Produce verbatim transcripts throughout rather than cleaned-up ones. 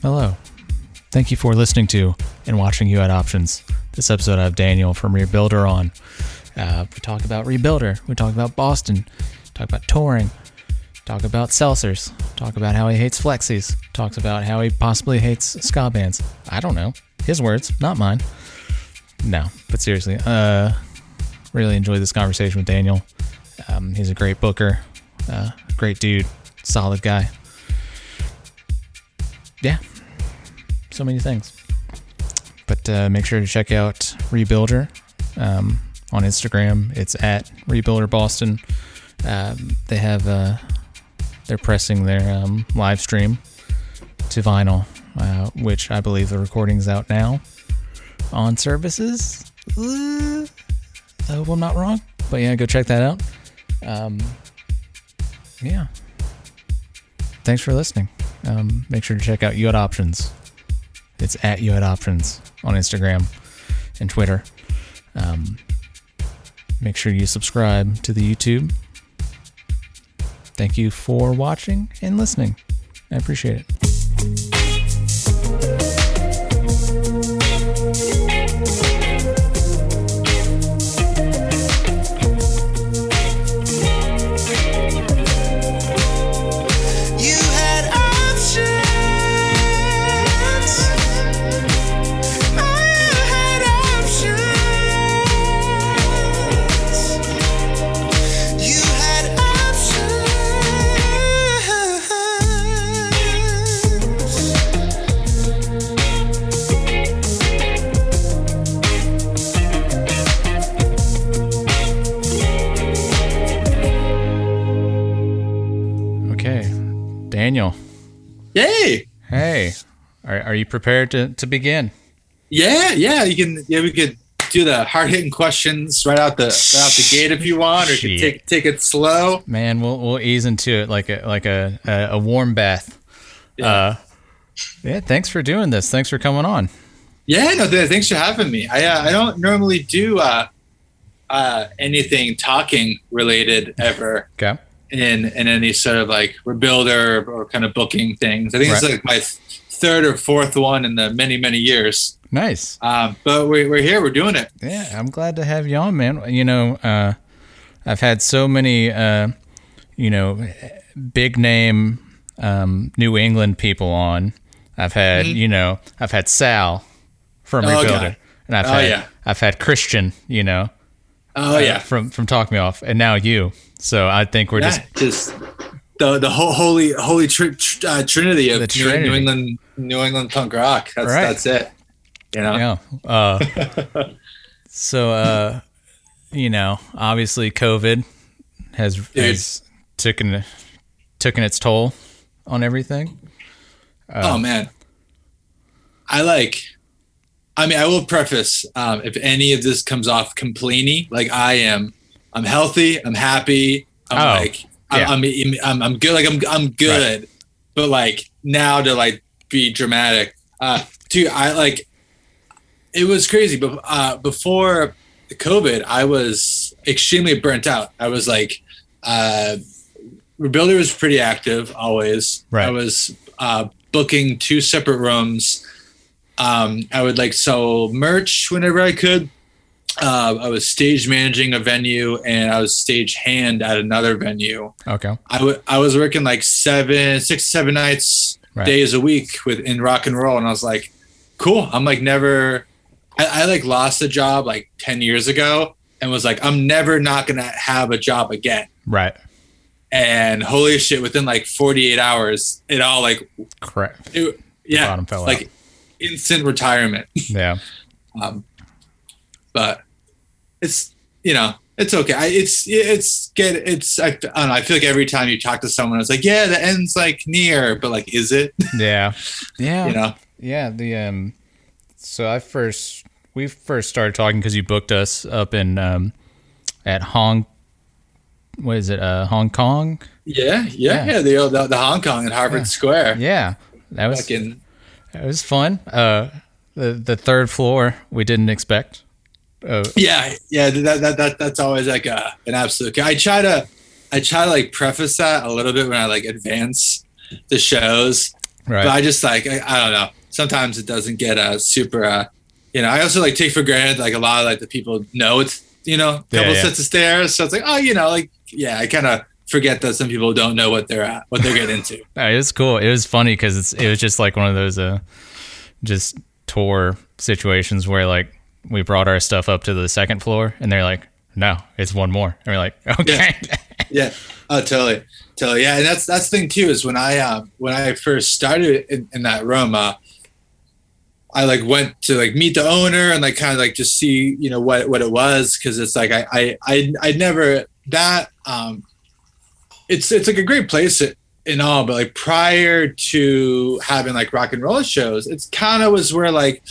Hello. Thank you for listening to and watching You Had Options. This episode I have Daniel from Rebuilder on. Uh, we talk about Rebuilder. We talk about Boston. Talk about touring. Talk about seltzers. Talk about how he hates flexies. Talks about how he possibly hates ska bands. I don't know. His words, not mine. No, but seriously, uh, really enjoyed this conversation with Daniel. Um, he's a great booker. Uh, great dude. Solid guy. Yeah, so many things. But uh, make sure to check out Rebuilder um, on Instagram. It's at Rebuilder Boston. Um, they have uh, they're pressing their um, live stream to vinyl, uh, which I believe the recording's out now on services. Uh, I hope I'm not wrong, but yeah, go check that out. Um, yeah, thanks for listening. Um, make sure to check out You Had Options. It's at You Had Options on Instagram and Twitter. Um, make sure you subscribe to the YouTube. Thank you for watching and listening. I appreciate it. Daniel. Hey. Hey. Are are you prepared to, to begin? Yeah, yeah. You can yeah, we could do the hard hitting questions right out the right out the gate if you want, or you can take take it slow. Man, we'll we'll ease into it like a like a, a, a warm bath. Yeah. Uh, yeah, thanks for doing this. Thanks for coming on. Yeah, no, th- thanks for having me. I uh, I don't normally do uh uh anything talking related ever. Okay. in in any sort of like Rebuilder or kind of booking things. I think right. It's like my third or fourth one in the many, many years. Nice. Um, but we, we're here. We're doing it. Yeah, I'm glad to have you on, man. You know, uh, I've had so many, uh, you know, big name um, New England people on. I've had, mm-hmm. you know, I've had Sal from oh, Rebuilder. God. And I've, oh, had, yeah. I've had Christian, you know. Oh, uh, yeah. From, from Talk Me Off. And now you. So I think we're yeah, just just the the whole holy holy tr- tr- uh, trinity of Trinity. New England New England punk rock. That's right. That's it. You know. Yeah. Uh, so uh, you know, obviously COVID has Dude. has taken taken its toll on everything. Uh, oh man, I like. I mean, I will preface um, if any of this comes off complainy, like I am. I'm healthy. I'm happy. I'm oh, like, yeah. I'm, I'm, I'm, I'm good. Like I'm, I'm good. Right. But like now to like be dramatic, uh, dude, I like, it was crazy. But uh, before COVID, I was extremely burnt out. I was like, uh, Rebuilder was pretty active always. Right. I was uh, booking two separate rooms. Um, I would like sell merch whenever I could. Uh, I was stage managing a venue and I was stage hand at another venue. Okay. I, w- I was working like seven, six, seven nights, right. days a week with in rock and roll. And I was like, cool. I'm like never, I, I like lost a job like ten years ago and was like, I'm never not going to have a job again. Right. And holy shit, within like forty-eight hours, it all like, correct. It, yeah. The bottom fell like out. Instant retirement. Yeah. um, but it's, you know, it's okay. I, it's, it's get, it's, I, I don't know. I feel like every time you talk to someone, it's like, yeah, the end's like near, but like, is it? Yeah. Yeah. You know? Yeah. The, um, so I first, we first started talking cause you booked us up in, um, at Hong, what is it? Uh, Hong Kong. Yeah. Yeah. Yeah. yeah the, old, the, the Hong Kong at Harvard yeah. Square. Yeah. That was, Fucking. that was fun. Uh, the, the third floor we didn't expect. Oh. Yeah, yeah, that, that that that's always like a an absolute. I try to, I try to like preface that a little bit when I like advance the shows. Right. But I just like, I, I don't know. Sometimes it doesn't get a uh, super, uh, you know, I also like take for granted, like a lot of like the people know it's, you know, a couple yeah, yeah. sets of stairs. So it's like, oh, you know, like, yeah, I kind of forget that some people don't know what they're at, what they're getting into. It was cool. It was funny because it's, it was just like one of those, uh, just tour situations where like we brought our stuff up to the second floor and they're like, no, it's one more. And we're like, okay. Yeah. Yeah. Oh, totally. Totally. Yeah. And that's, that's the thing too, is when I, uh, when I first started in, in that room, uh, I like went to like meet the owner and like kind of like just see, you know, what, what it was. Cause it's like, I, I, I, I never that, um, it's, it's like a great place in all, but like prior to having like rock and roll shows, it's kind of was where like,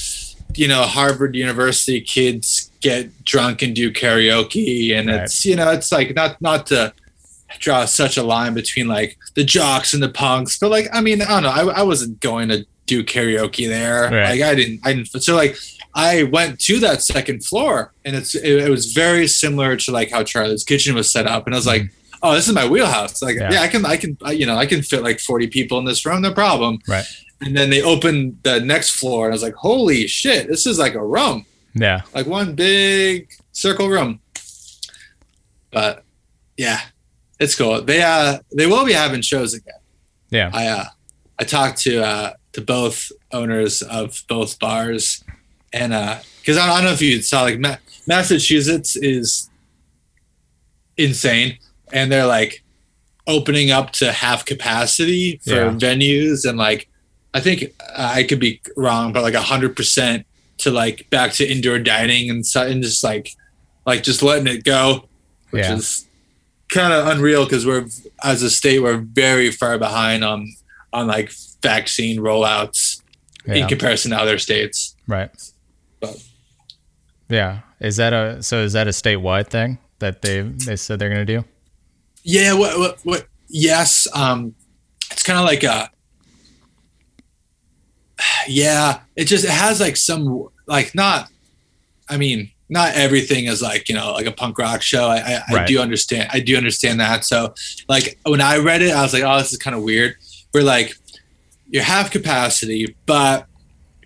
you know, Harvard University kids get drunk and do karaoke. And right. it's, you know, it's like not, not to draw such a line between like the jocks and the punks, but like, I mean, I don't know. I, I wasn't going to do karaoke there. Right. Like I didn't, I didn't. So like I went to that second floor and it's, it, it was very similar to like how Charlie's Kitchen was set up. And I was like, oh, this is my wheelhouse. Like, yeah, yeah I can, I can, you know, I can fit like forty people in this room. No problem. Right. And then they opened the next floor and I was like, holy shit, this is like a room. Yeah. Like one big circle room. But yeah, it's cool. They, uh, they will be having shows again. Yeah. I, uh, I talked to, uh, to both owners of both bars and, uh, cause I don't, I don't know if you saw like Ma- Massachusetts is insane and they're like opening up to half capacity for yeah. venues and like, I think uh, I could be wrong, but like a hundred percent to like back to indoor dining and, so, and just like, like just letting it go, which yeah. is kind of unreal. Cause we're, as a state, we're very far behind on, on like vaccine rollouts yeah. in comparison to other states. Right. But. Yeah. Is that a, so is that a statewide thing that they, they said they're going to do? Yeah. What, what, what, yes. Um, it's kind of like a, yeah, it just it has like some like not, I mean, not everything is like, you know, like a punk rock show. I, I, right. I do understand. I do understand that. So like when I read it, I was like, oh, this is kind of weird. We're like, you're half capacity, but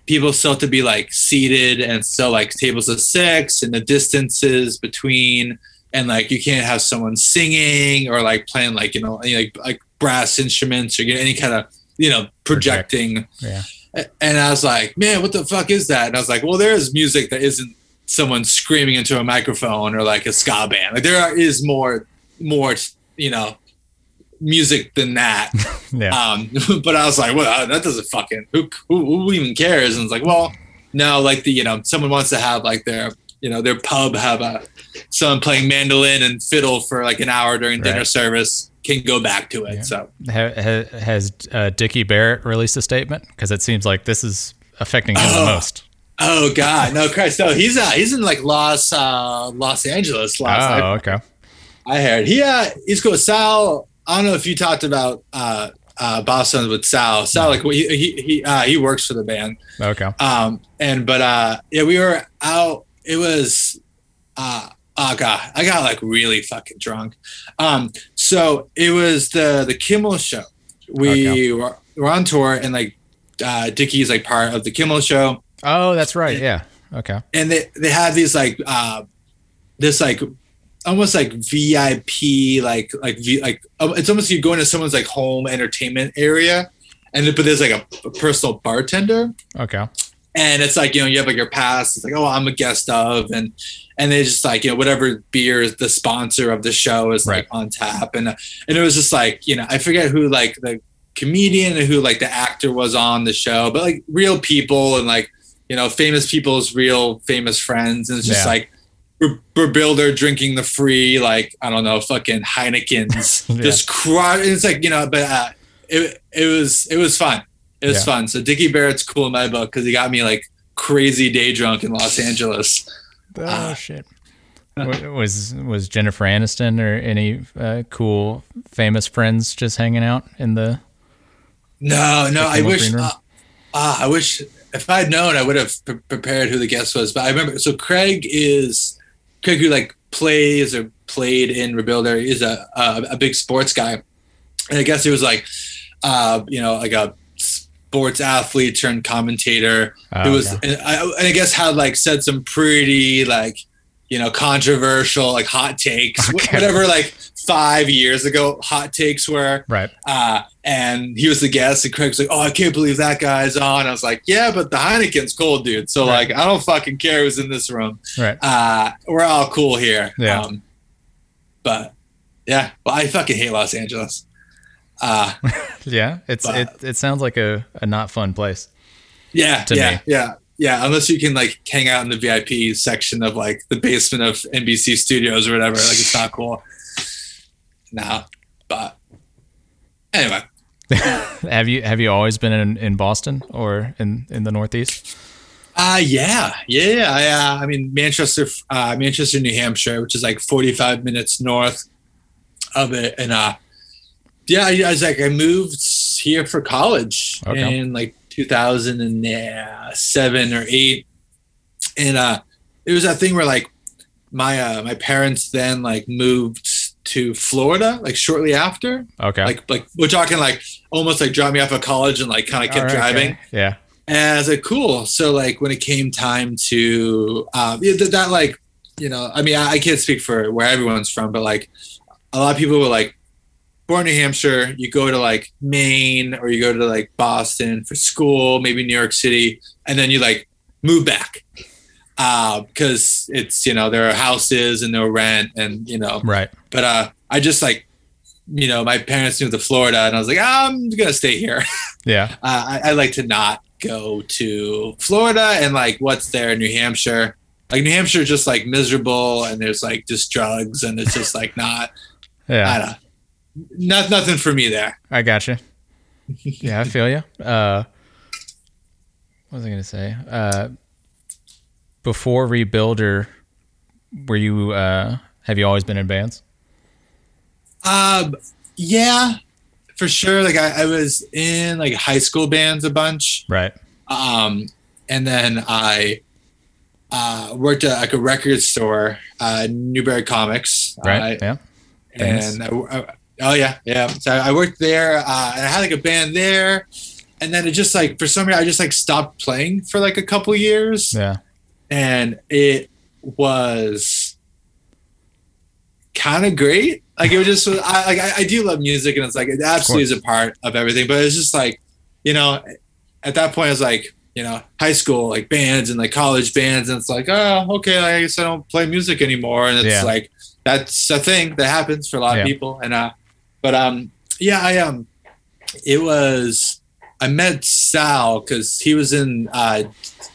people still have to be like seated and still like tables of six and the distances between and like you can't have someone singing or like playing like, you know, any, like like brass instruments or any kind of, you know, projecting. Yeah. And I was like, man, what the fuck is that? And I was like, well, there is music that isn't someone screaming into a microphone or like a ska band. Like there is more, more, you know, music than that. yeah. Um, but I was like, well, that doesn't fucking, who, who, who even cares? And it's like, well, no, like the, you know, someone wants to have like their, you know, their pub have a, someone playing mandolin and fiddle for like an hour during dinner right. service. Can go back to it. Yeah. So ha, ha, has uh, Dicky Barrett released a statement? Because it seems like this is affecting him oh. the most. Oh God, no, Christ, no. He's uh, he's in like Los uh, Los Angeles. Los, oh, I, okay. I heard he uh, he's cool. Sal, I don't know if you talked about uh, uh, Boston with Sal. Sal, like he he he, uh, he works for the band. Okay. Um, and but uh, yeah, we were out. It was. Uh, Oh God, I got like really fucking drunk. Um, so it was the the Kimmel show. We okay. were, were on tour and like uh, Dickie's like part of the Kimmel show. Oh, that's right. And, yeah. Okay. And they, they had these like uh, this like almost like V I P like like v, like it's almost like you go into someone's like home entertainment area, and but there's like a, a personal bartender. Okay. And it's like, you know, you have like your pass. It's like, oh, I'm a guest of. And and they just like, you know, whatever beer is the sponsor of the show is right. like on tap. And and it was just like, you know, I forget who like the comedian and who like the actor was on the show. But like real people and like, you know, famous people's real famous friends. And it's just yeah. like Rebuilder drinking the free, like, I don't know, fucking Heineken's. yeah. Just cry. It's like, you know, but uh, it it was it was fun. It was yeah. fun. So Dicky Barrett's cool in my book because he got me like crazy day drunk in Los Angeles. Oh uh, shit! was was Jennifer Aniston or any uh, cool famous friends just hanging out in the? No, no. I wish. Uh, uh, I wish if I'd known, I would have pre- prepared who the guest was. But I remember. So Craig is Craig, who like plays or played in Rebuilder, is a a, a big sports guy, and I guess he was like, uh, you know, like a. sports athlete turned commentator. Oh, it was, yeah. and, I, and I guess had like said some pretty like, you know, controversial, like hot takes, okay. whatever, like five years ago, hot takes were. Right. Uh, and he was the guest and Craig was like, oh, I can't believe that guy's on. I was like, yeah, but the Heineken's cool, dude. So right. like, I don't fucking care who's in this room. Right. Uh, we're all cool here. Yeah. Um, but yeah, but I fucking hate Los Angeles. Uh, yeah. It's, but, it, it sounds like a, a not fun place. Yeah. To yeah. Me. Yeah. Yeah, unless you can like hang out in the V I P section of like the basement of N B C Studios or whatever, like it's not cool. Nah, but anyway, have you have you always been in, in Boston or in, in the Northeast? Uh yeah, yeah. I uh, I mean Manchester, uh, Manchester, New Hampshire, which is like forty-five minutes north of it, and uh, yeah, I, I was like I moved here for college okay. and like. two thousand seven or eight, and uh it was that thing where like my uh my parents then like moved to Florida like shortly after, okay like like we're talking like almost like dropped me off at college and like kind of kept right, driving okay. yeah and I was like cool. So like when it came time to um that like you know I mean I, I can't speak for where everyone's from, but like a lot of people were like born in New Hampshire, you go to like Maine or you go to like Boston for school, maybe New York City, and then you like move back because uh, it's you know there are houses and no rent and you know right. But uh, I just like you know my parents moved to Florida and I was like I'm gonna stay here. Yeah, uh, I, I like to not go to Florida and like what's there in New Hampshire? Like New Hampshire is just like miserable and there's like just drugs and it's just like not. Yeah. I don't know. Not nothing for me there. I gotcha. Yeah, I feel you. Uh, what was I gonna say? Uh, before Rebuilder, were you? Uh, have you always been in bands? Um, yeah, for sure. Like I, I was in like high school bands a bunch, right? Um, and then I uh, worked at like a record store, uh, Newberry Comics, right? Uh, yeah, Thanks. and. I, I, Oh yeah, yeah. So I worked there, uh, and I had like a band there, and then it just like for some reason I just like stopped playing for like a couple years. Yeah, and it was kind of great. Like it was just I like I, I do love music, and it's like it absolutely is a part of everything. But it's just like you know, at that point I was like you know high school like bands and like college bands, and it's like oh okay, like, I guess I don't play music anymore, and it's yeah. like that's a thing that happens for a lot yeah. of people, and uh. But, um, yeah, I, um, it was, I met Sal cause he was in, uh,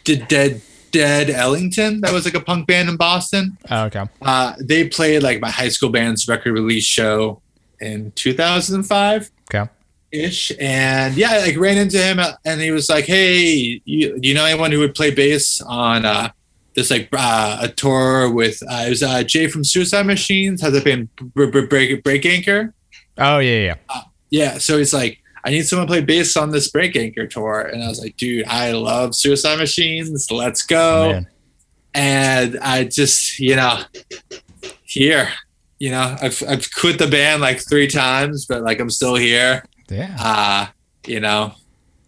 Dead, Dead Ellington. That was like a punk band in Boston. Oh, okay. Uh, they played like my high school band's record release show in two thousand five okay. ish. And yeah, I like ran into him and he was like, hey, you, you know, anyone who would play bass on, uh, this like uh, a tour with, uh, it was, uh, Jay from Suicide Machines. How's that band? Break, Break Anchor. Oh yeah, yeah, uh, yeah. So he's like, I need someone to play bass on this Break Anchor tour, and I was like, dude, I love Suicide Machines. Let's go. Man. And I just, you know, here, you know, I've I've quit the band like three times, but like I'm still here. Yeah. Uh, you know,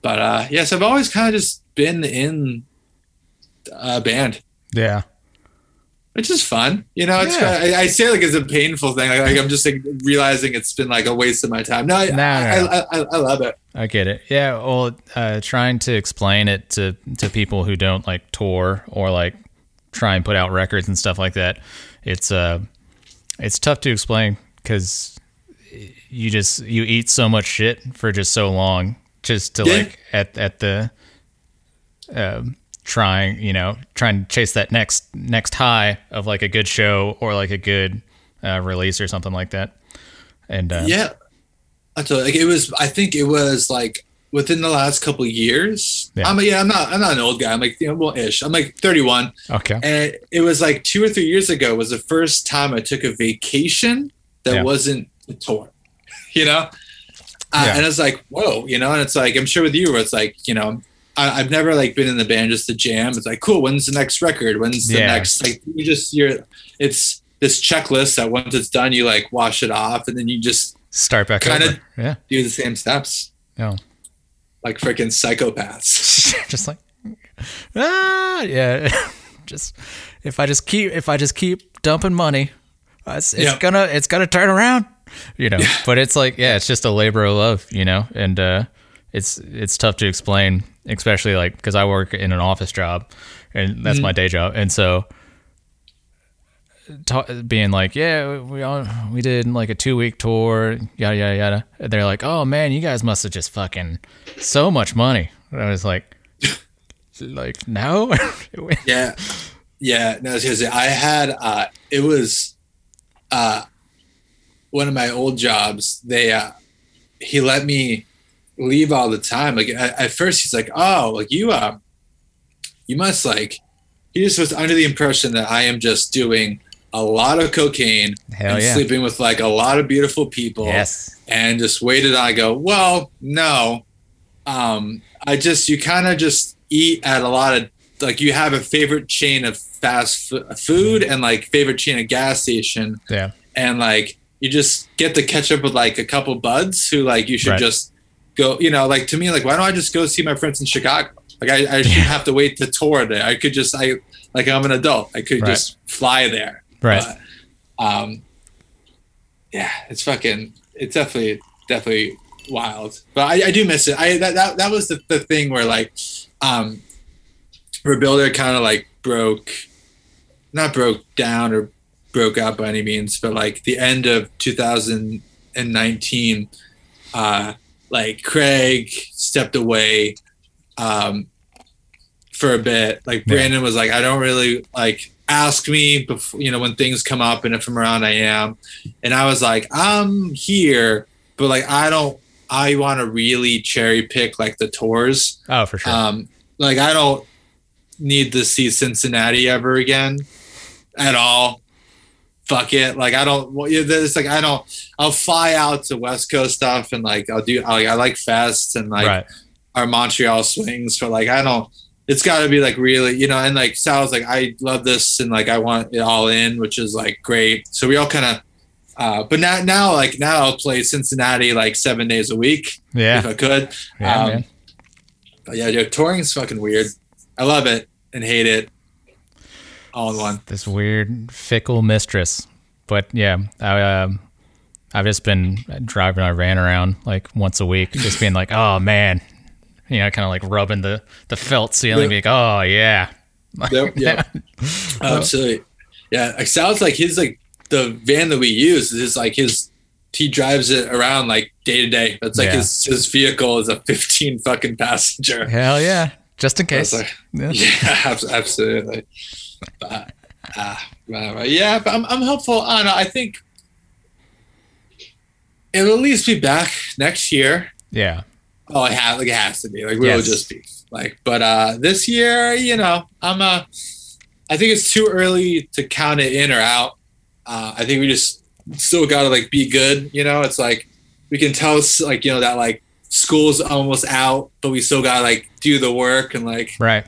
but uh, yes, yeah, so I've always kind of just been in a band. Yeah. Which is fun, you know. It's yeah. kinda, I, I say like it's a painful thing. Like, like I'm just like realizing it's been like a waste of my time. No, I, no, no. I, I, I, I love it. I get it. Yeah. Well, uh, trying to explain it to, to people who don't like tour or like try and put out records and stuff like that, it's uh, it's tough to explain because you just you eat so much shit for just so long just to yeah. like at at the. Um, trying you know trying to chase that next next high of like a good show or like a good uh release or something like that. And uh, yeah I told you, like it was I think it was like within the last couple of years yeah. I'm yeah I'm not I'm not an old guy I'm like you know well ish I'm like thirty-one okay and it was like two or three years ago was the first time I took a vacation that yeah. wasn't a tour you know uh, yeah. and it's like whoa you know and it's like I'm sure with you where it's like you know I've never like been in the band just to jam. It's like, cool. When's the next record? When's the yeah. next? Like you just you're. It's this checklist that once it's done, you like wash it off, and then you just start back. Kind of yeah. do the same steps. Yeah. like freaking psychopaths. Just like, ah, yeah. Just if I just keep if I just keep dumping money, it's, it's yep. gonna it's gonna turn around, you know. Yeah. But it's like, yeah, it's just a labor of love, you know. And uh, it's it's tough to explain, especially like because I work in an office job, and that's mm-hmm. my day job, and so. Ta- being like, yeah, we all, we did like a two week tour, yada yada yada. And they're like, oh man, you guys must have just fucking so much money. And I was like, like no, yeah, yeah. No, seriously, I had uh, it was uh, one of my old jobs. They uh, he let me leave all the time. Like at, at first, he's like, oh, like you uh, you must like. He just was under the impression that I am just doing a lot of cocaine Hell and yeah. sleeping with like a lot of beautiful people yes. and just waited. I go, well, no, um, I just, you kind of just eat at a lot of like, you have a favorite chain of fast f- food and like favorite chain of gas station. Yeah. And like, you just get to catch up with like a couple buds who like, you should right. just go, you know, like to me, like, why don't I just go see my friends in Chicago? Like I, I shouldn't have to wait to tour there. I could just, I like I'm an adult. I could right. just fly there. Right. But, um. Yeah, it's fucking. It's definitely, definitely wild. But I, I do miss it. I that that, that was the, the thing where like, um, Rebuilder kind of like broke, not broke down or broke up by any means, but like the end of two thousand nineteen, uh, like Craig stepped away. Um, for a bit, like Brandon yeah. was like, I don't really like ask me before, you know, when things come up and if I'm around, I am. And I was like, I'm here, but like, I don't, I want to really cherry pick like the tours. Oh, for sure. Um, like I don't need to see Cincinnati ever again at all. Fuck it. Like, I don't, it's like, I don't, I'll fly out to West Coast stuff and like, I'll do, I, I like fests and like, right. our Montreal swings for like, I don't, it's gotta be like really, you know, and like Sal's like, I love this. And like, I want it all in, which is like great. So we all kind of, uh, but now, now, like now I'll play Cincinnati like seven days a week. Yeah. If I could. Yeah, um, man. But yeah, yo, touring is fucking weird. I love it and hate it all in one. This weird fickle mistress. But yeah, I, um, uh, I've just been driving. I ran around like once a week, just being like, oh man, you know, kind of like rubbing the, the felt ceiling, yep. be like, oh, yeah. Yep, yep. Absolutely. Yeah. It sounds like his, like, the van that we use is like his, he drives it around like day to day. That's like yeah. his, his vehicle is a fifteen fucking passenger. Hell yeah. Just in case. Like, yeah. yeah, absolutely. But, uh, yeah, but I'm, I'm hopeful. I don't know. I think it'll at least be back next year. Yeah. Oh, it has, like, it has to be. Like, we'll yes. just be. Like, but uh, this year, you know, I'm uh, I think it's too early to count it in or out. Uh, I think we just still got to, like, be good. You know, it's like we can tell, like, you know, that, like, school's almost out, but we still got to, like, do the work and, like, right.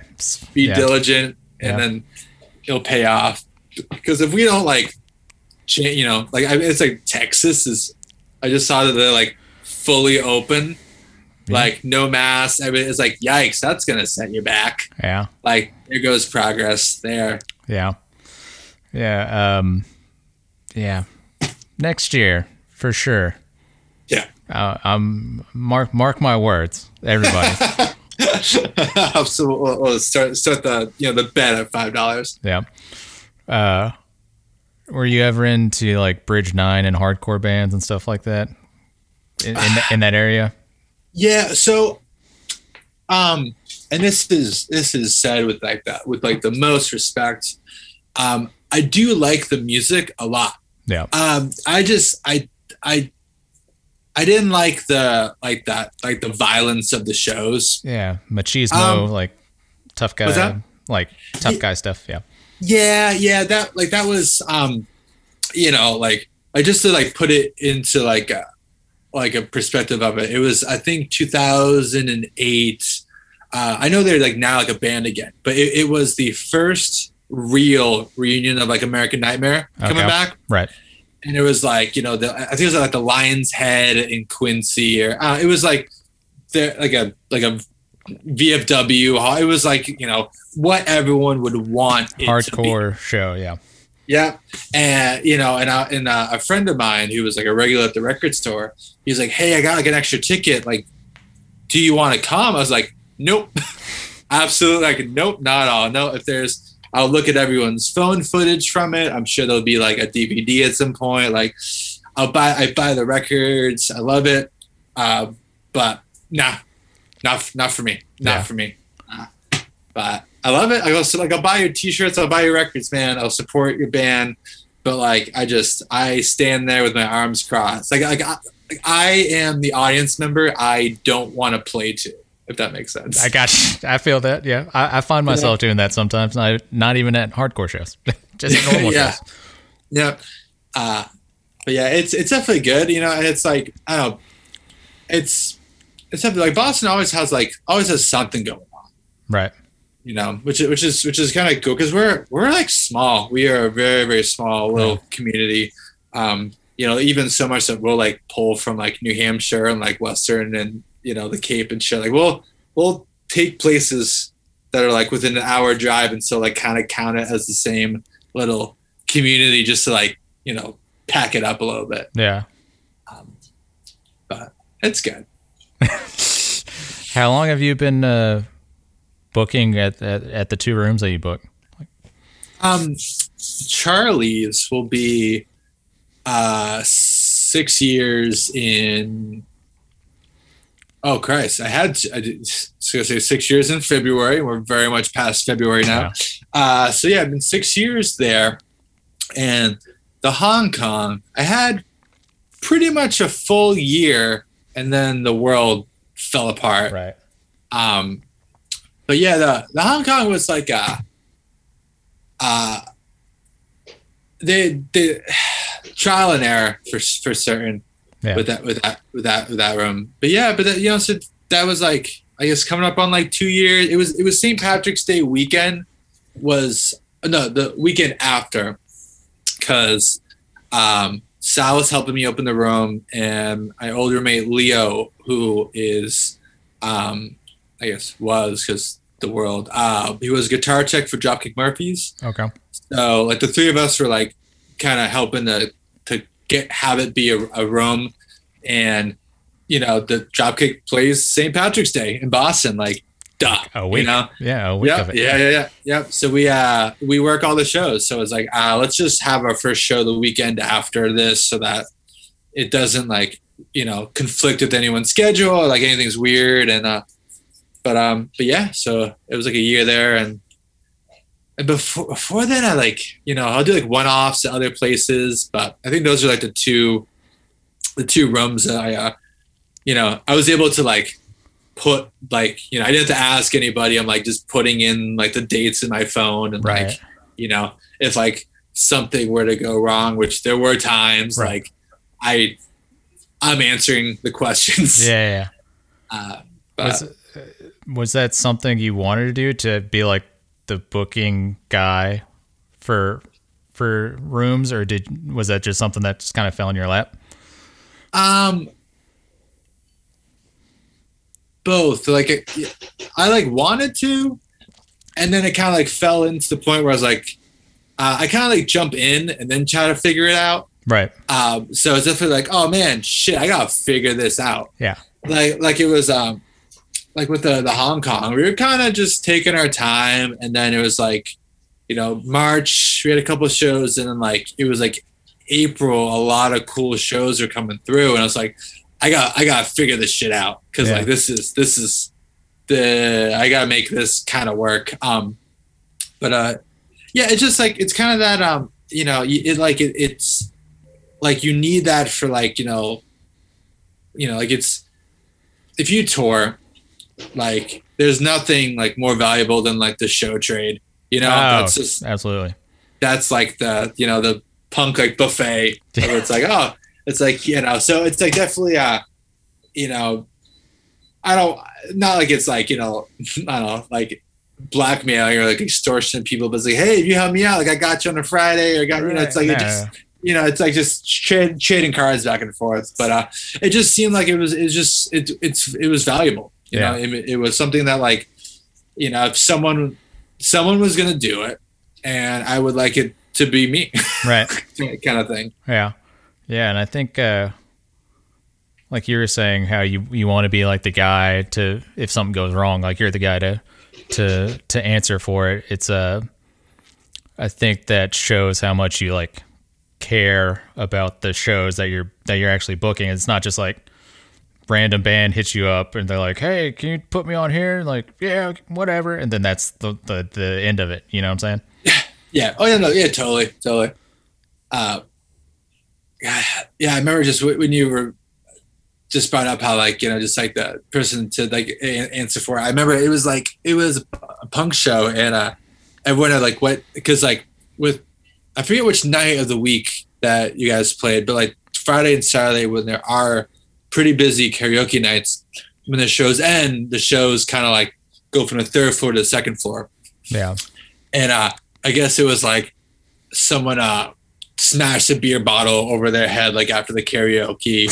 be yeah. diligent, and yeah. then it'll pay off. Because if we don't, like, cha- you know, like, I mean, it's like Texas is, I just saw that they're, like, fully open. Like no mask, I mean, it's like yikes! That's gonna set you back. Yeah. Like there goes progress there. Yeah, yeah, um, yeah. Next year for sure. Yeah. Uh, um, mark mark my words, everybody. Absolutely. We'll start start the you know the bet at five dollars. Yeah. Uh, were you ever into like Bridge Nine and hardcore bands and stuff like that in in, in that area? Yeah, so, um, and this is this is said with like that with like the most respect. Um, I do like the music a lot. Yeah. Um, I just I I I didn't like the like that like the violence of the shows. Yeah, machismo, um, like tough guy, like tough guy stuff. Yeah. Yeah, yeah. That like that was, um, you know, like I just to like put it into like a. like a perspective of it. It was, I think two thousand eight. Uh, I know they're like now like a band again, but it, it was the first real reunion of like American Nightmare coming okay. back. Right. And it was like, you know, the, I think it was like the Lion's Head in Quincy or uh, it was like there, like a like a V F W. It was like, you know, what everyone would want. It hardcore to be. Show, yeah. Yeah, and you know, and I, and uh, a friend of mine who was like a regular at the record store, he's like, "Hey, I got like an extra ticket. Like, do you want to come?" I was like, "Nope, absolutely, like, nope, not all. No, if there's, I'll look at everyone's phone footage from it. I'm sure there'll be like a D V D at some point. Like, I'll buy, I buy the records. I love it, uh, but nah, not, not for me, not yeah. for me. Uh, but." I love it. I also like, I'll buy your t-shirts. I'll buy your records, man. I'll support your band. But like, I just, I stand there with my arms crossed. Like, like I, like I am the audience member. I don't want to play to, if that makes sense. I got you. I feel that. Yeah. I, I find myself yeah. doing that sometimes. Not, not even at hardcore shows, just normal yeah. shows. Yeah. Uh, but yeah, it's, it's definitely good, you know, and it's like, I don't know. It's, it's definitely like Boston always has like, always has something going on. Right. You know, which is which is which is kind of cool because we're we're like small. We are a very very small little yeah. community. Um, you know, even so much that we'll like pull from like New Hampshire and like Western and you know the Cape and shit. Like we'll we'll take places that are like within an hour drive and so like kind of count it as the same little community just to like you know pack it up a little bit. Yeah, um, but it's good. How long have you been? Uh... Booking at, at at the two rooms that you book? Um, Charlie's will be uh, six years in... Oh, Christ. I had to, I did, I was going to say six years in February. We're very much past February now. Yeah. Uh, so, yeah, I've been six years there. And the Hong Kong, I had pretty much a full year, and then the world fell apart. Right. Um. But yeah, the, the Hong Kong was like a, uh, they they trial and error for for certain yeah. with that with that with that with that room. But yeah, but that, you know, so that was like I guess coming up on like two years. It was it was Saint Patrick's Day weekend was no the weekend after because um, Sal was helping me open the room and my old roommate Leo, who is. Um, I guess was because the world. Uh, he was guitar tech for Dropkick Murphys. Okay. So like the three of us were like kind of helping to to get have it be a, a room, and you know the Dropkick plays Saint Patrick's Day in Boston. Like, duh. A week. You know? Yeah. A week yep, of it. Yeah. Yeah. Yeah. Yep. So we uh we work all the shows. So it's like uh let's just have our first show the weekend after this so that it doesn't like you know conflict with anyone's schedule or like anything's weird and uh. But um, but yeah, so it was like a year there, and and before before then, I like you know I'll do like one offs at other places, but I think those are like the two, the two rooms that I, uh, you know, I was able to like put like you know I didn't have to ask anybody. I'm like just putting in like the dates in my phone, and right. like you know if like something were to go wrong, which there were times, right. like I, I'm answering the questions. Yeah. yeah. Uh, but. Was that something you wanted to do to be like the booking guy for for rooms, or did was that just something that just kind of fell in your lap? Um, both. Like it, I like wanted to, and then it kind of like fell into the point where I was like, uh, I kind of like jump in and then try to figure it out. Right. Um. So it's definitely like, oh man, shit, I gotta figure this out. Yeah. Like like it was um. Like with the, the Hong Kong, we were kind of just taking our time. And then it was like, you know, March, we had a couple of shows. And then like, it was like April, a lot of cool shows are coming through. And I was like, I got, I got to figure this shit out. Cause yeah. like, this is, this is the, I got to make this kind of work. Um, but uh, yeah, it's just like, it's kind of that, um, you know, it like, it, it's like, you need that for like, you know, you know, like it's, if you tour, like there's nothing like more valuable than like the show trade, you know. Oh, that's just absolutely. That's like the you know the punk like buffet. Where it's like oh, it's like you know. So it's like definitely uh, you know, I don't not like it's like you know I don't know like blackmailing or like extortion people, but it's like hey, if you help me out, like I got you on a Friday or I got you know. It's like yeah. it just you know, it's like just trading trading cards back and forth. But uh, it just seemed like it was it was just it it's it was valuable. You yeah. know, it, it was something that, like, you know, if someone someone was gonna do it, and I would like it to be me, right? Kind of thing. Yeah, yeah, and I think. Uh... Like you were saying, how you, you want to be like the guy to, if something goes wrong, like you're the guy to to to answer for it. It's a, I think that shows how much you like care about the shows that you're that you're actually booking. It's not just like random band hits you up and they're like, hey, can you put me on here? And like, yeah, whatever, and then that's the, the the end of it. You know what I'm saying? Yeah. Yeah. Oh yeah. No. Yeah. Totally. Totally. Uh. Yeah. Yeah. I remember just when you were. Just brought up how, like, you know, just like the person to like a- answer for it. I remember it was like, it was a punk show and uh, everyone had like what, because like with, I forget which night of the week that you guys played, but like Friday and Saturday when there are pretty busy karaoke nights, when the shows end, the shows kind of like go from the third floor to the second floor. Yeah. And uh, I guess it was like someone uh, smashed a beer bottle over their head, like after the karaoke.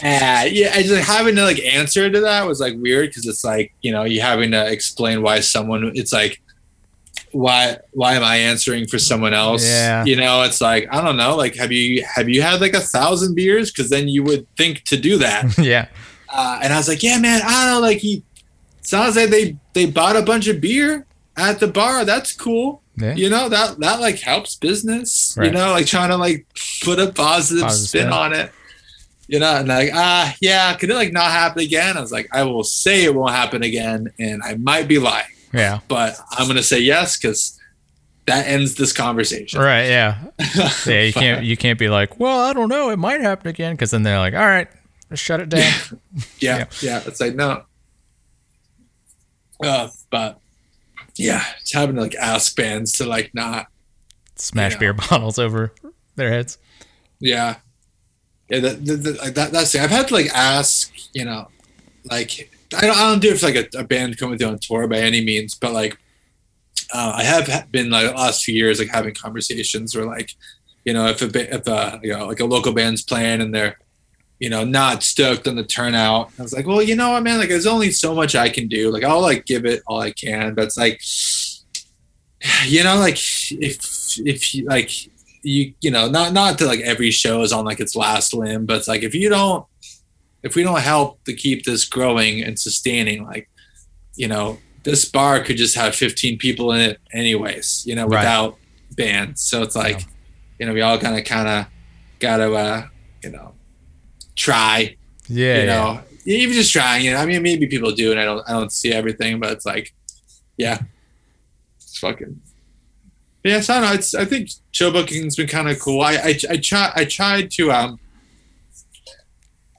Uh, yeah, I just like, having to like answer to that was like weird because it's like, you know, you having to explain why someone, it's like, why why am I answering for someone else? Yeah. You know, it's like, I don't know, like have you have you had like a thousand beers? Because then you would think to do that. Yeah. Uh, and I was like, yeah, man, I don't know, like he sounds like they they bought a bunch of beer at the bar. That's cool. Yeah. You know, that that like helps business. Right. You know, like trying to like put a positive, positive spin on it. You know, and like, ah, uh, yeah, could it like not happen again? I was like, I will say it won't happen again, and I might be lying. Yeah. But I'm going to say yes because that ends this conversation. Right, yeah. Yeah, you can't you can't be like, well, I don't know, it might happen again, because then they're like, all right, let's shut it down. Yeah, yeah, yeah. It's like, no. Uh, but, yeah, it's having to like ask bands to like not... Smash you know. Beer bottles over their heads. Yeah. Yeah, that, that, that, that's it. I've had to like ask, you know, like I don't, I don't do it for like a, a band coming through on tour by any means, but like uh, I have been like the last few years like having conversations where like, you know, if a if a you know like a local band's playing and they're, you know, not stoked on the turnout, I was like, well, you know what, man, like there's only so much I can do. Like I'll like give it all I can, but it's like, you know, like if if you like. You you know not not to like every show is on like its last limb, but it's like if you don't if we don't help to keep this growing and sustaining, like, you know, this bar could just have fifteen people in it anyways, you know, right. Without bands. So it's like, yeah. You know, we all kind of kind of gotta uh, you know try, yeah, you know, yeah. Even just trying. You know, I mean, maybe people do, and I don't I don't see everything, but it's like, yeah, it's fucking. Yeah, so I don't know. It's, I think show booking's been kind of cool. I I I, try, I tried to um.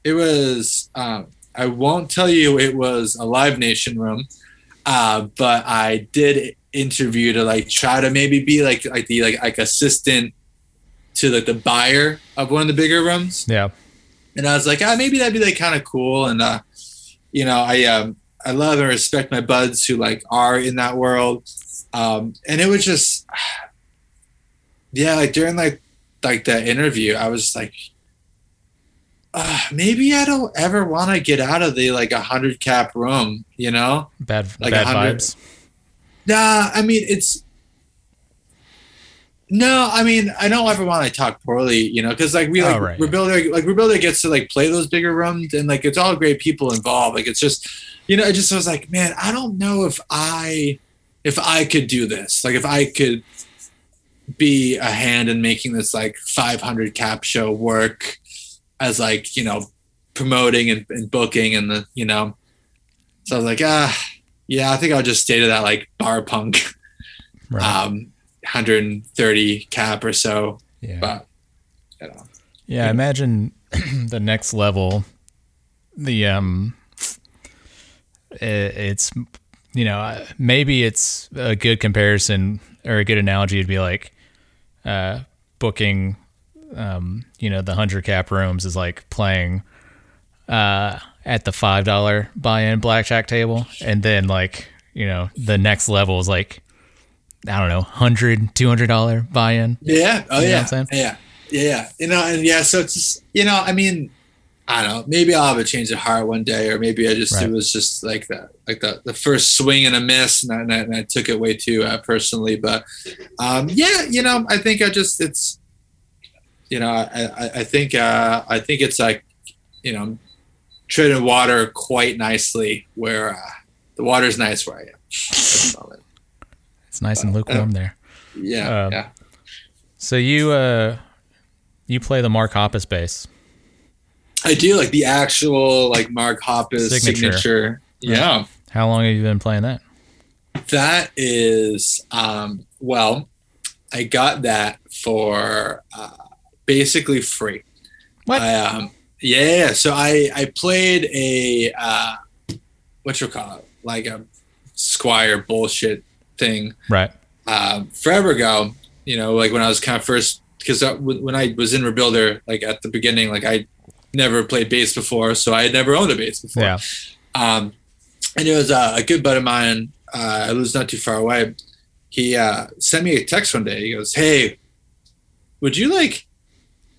It was um. I won't tell you it was a Live Nation room, uh. But I did interview to like try to maybe be like like the like like assistant to like the buyer of one of the bigger rooms. Yeah. And I was like, ah, maybe that'd be like kind of cool. And uh, you know, I um I love and respect my buds who like are in that world. Um, and it was just, yeah, like during like, like that interview, I was like, uh, maybe I don't ever want to get out of the, like a hundred cap room, you know, bad, like bad vibes. Nah, I mean, it's no, I mean, I don't ever want to talk poorly, you know, cause like we like oh, right, Rebuilder, yeah. Like Rebuilder gets to like play those bigger rooms and like, it's all great people involved. Like, it's just, you know, it just, I was like, man, I don't know if I, If I could do this, like if I could be a hand in making this like five hundred cap show work as like, you know, promoting and, and booking and the, you know, so I was like, ah, yeah, I think I'll just stay to that like bar punk, right. um, one hundred thirty cap or so. Yeah. But, you know. Yeah. I imagine the next level, the, um, it, it's, you know, maybe it's a good comparison or a good analogy would be like uh, booking, um, you know, the one hundred cap rooms is like playing uh, at the five dollars buy-in blackjack table. And then like, you know, the next level is like, I don't know, one hundred dollars, two hundred dollars buy-in. Yeah. Oh, you know yeah. What I'm saying? Yeah. Yeah, you know, and yeah, so it's just, you know, I mean, I don't know, maybe I'll have a change of heart one day, or maybe I just, right. It was just like that, like the, the first swing and a miss, and I, and I, and I took it way too uh, personally, but um, yeah, you know, I think I just, it's, you know, I, I think, uh, I think it's like, you know, treading water quite nicely where uh, the water's nice where I am. That's all it. It's nice and lukewarm uh, there. Yeah, um, yeah. So you, uh, you play the Mark Hoppus bass. I do, like the actual like Mark Hoppus signature. signature. Yeah. Right. How long have you been playing that? That is, um, well, I got that for uh, basically free. What? I, um, yeah. So I, I played a, uh, what you call it? Like a Squire bullshit thing. Right. Um, forever ago, you know, like when I was kind of first, because when I was in Rebuilder, like at the beginning, like I never played bass before, so I had never owned a bass before. Yeah. Um, and it was uh, a good bud of mine, uh, I was not too far away. He uh, sent me a text one day. He goes, "Hey, would you like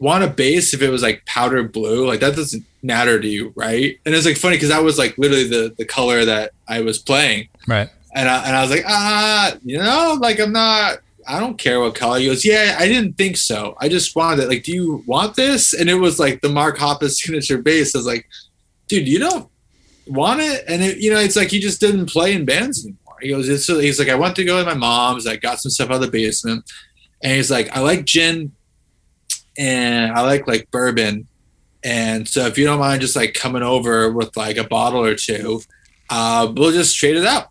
want a bass if it was like powder blue? Like that doesn't matter to you, right?" And it's like funny because that was like literally the the color that I was playing. Right. And I and I was like, ah, you know, like I'm not. I don't care what color. He goes, "Yeah, I didn't think so. I just wanted it. Like, do you want this?" And it was like the Mark Hoppus signature bass. I was like, "Dude, you don't want it?" And it, you know, it's like he just didn't play in bands anymore. He goes, it's, he's like, "I went to go with my mom's. I got some stuff out of the basement." And he's like, "I like gin and I like like bourbon. And so if you don't mind just like coming over with like a bottle or two, uh, we'll just trade it out."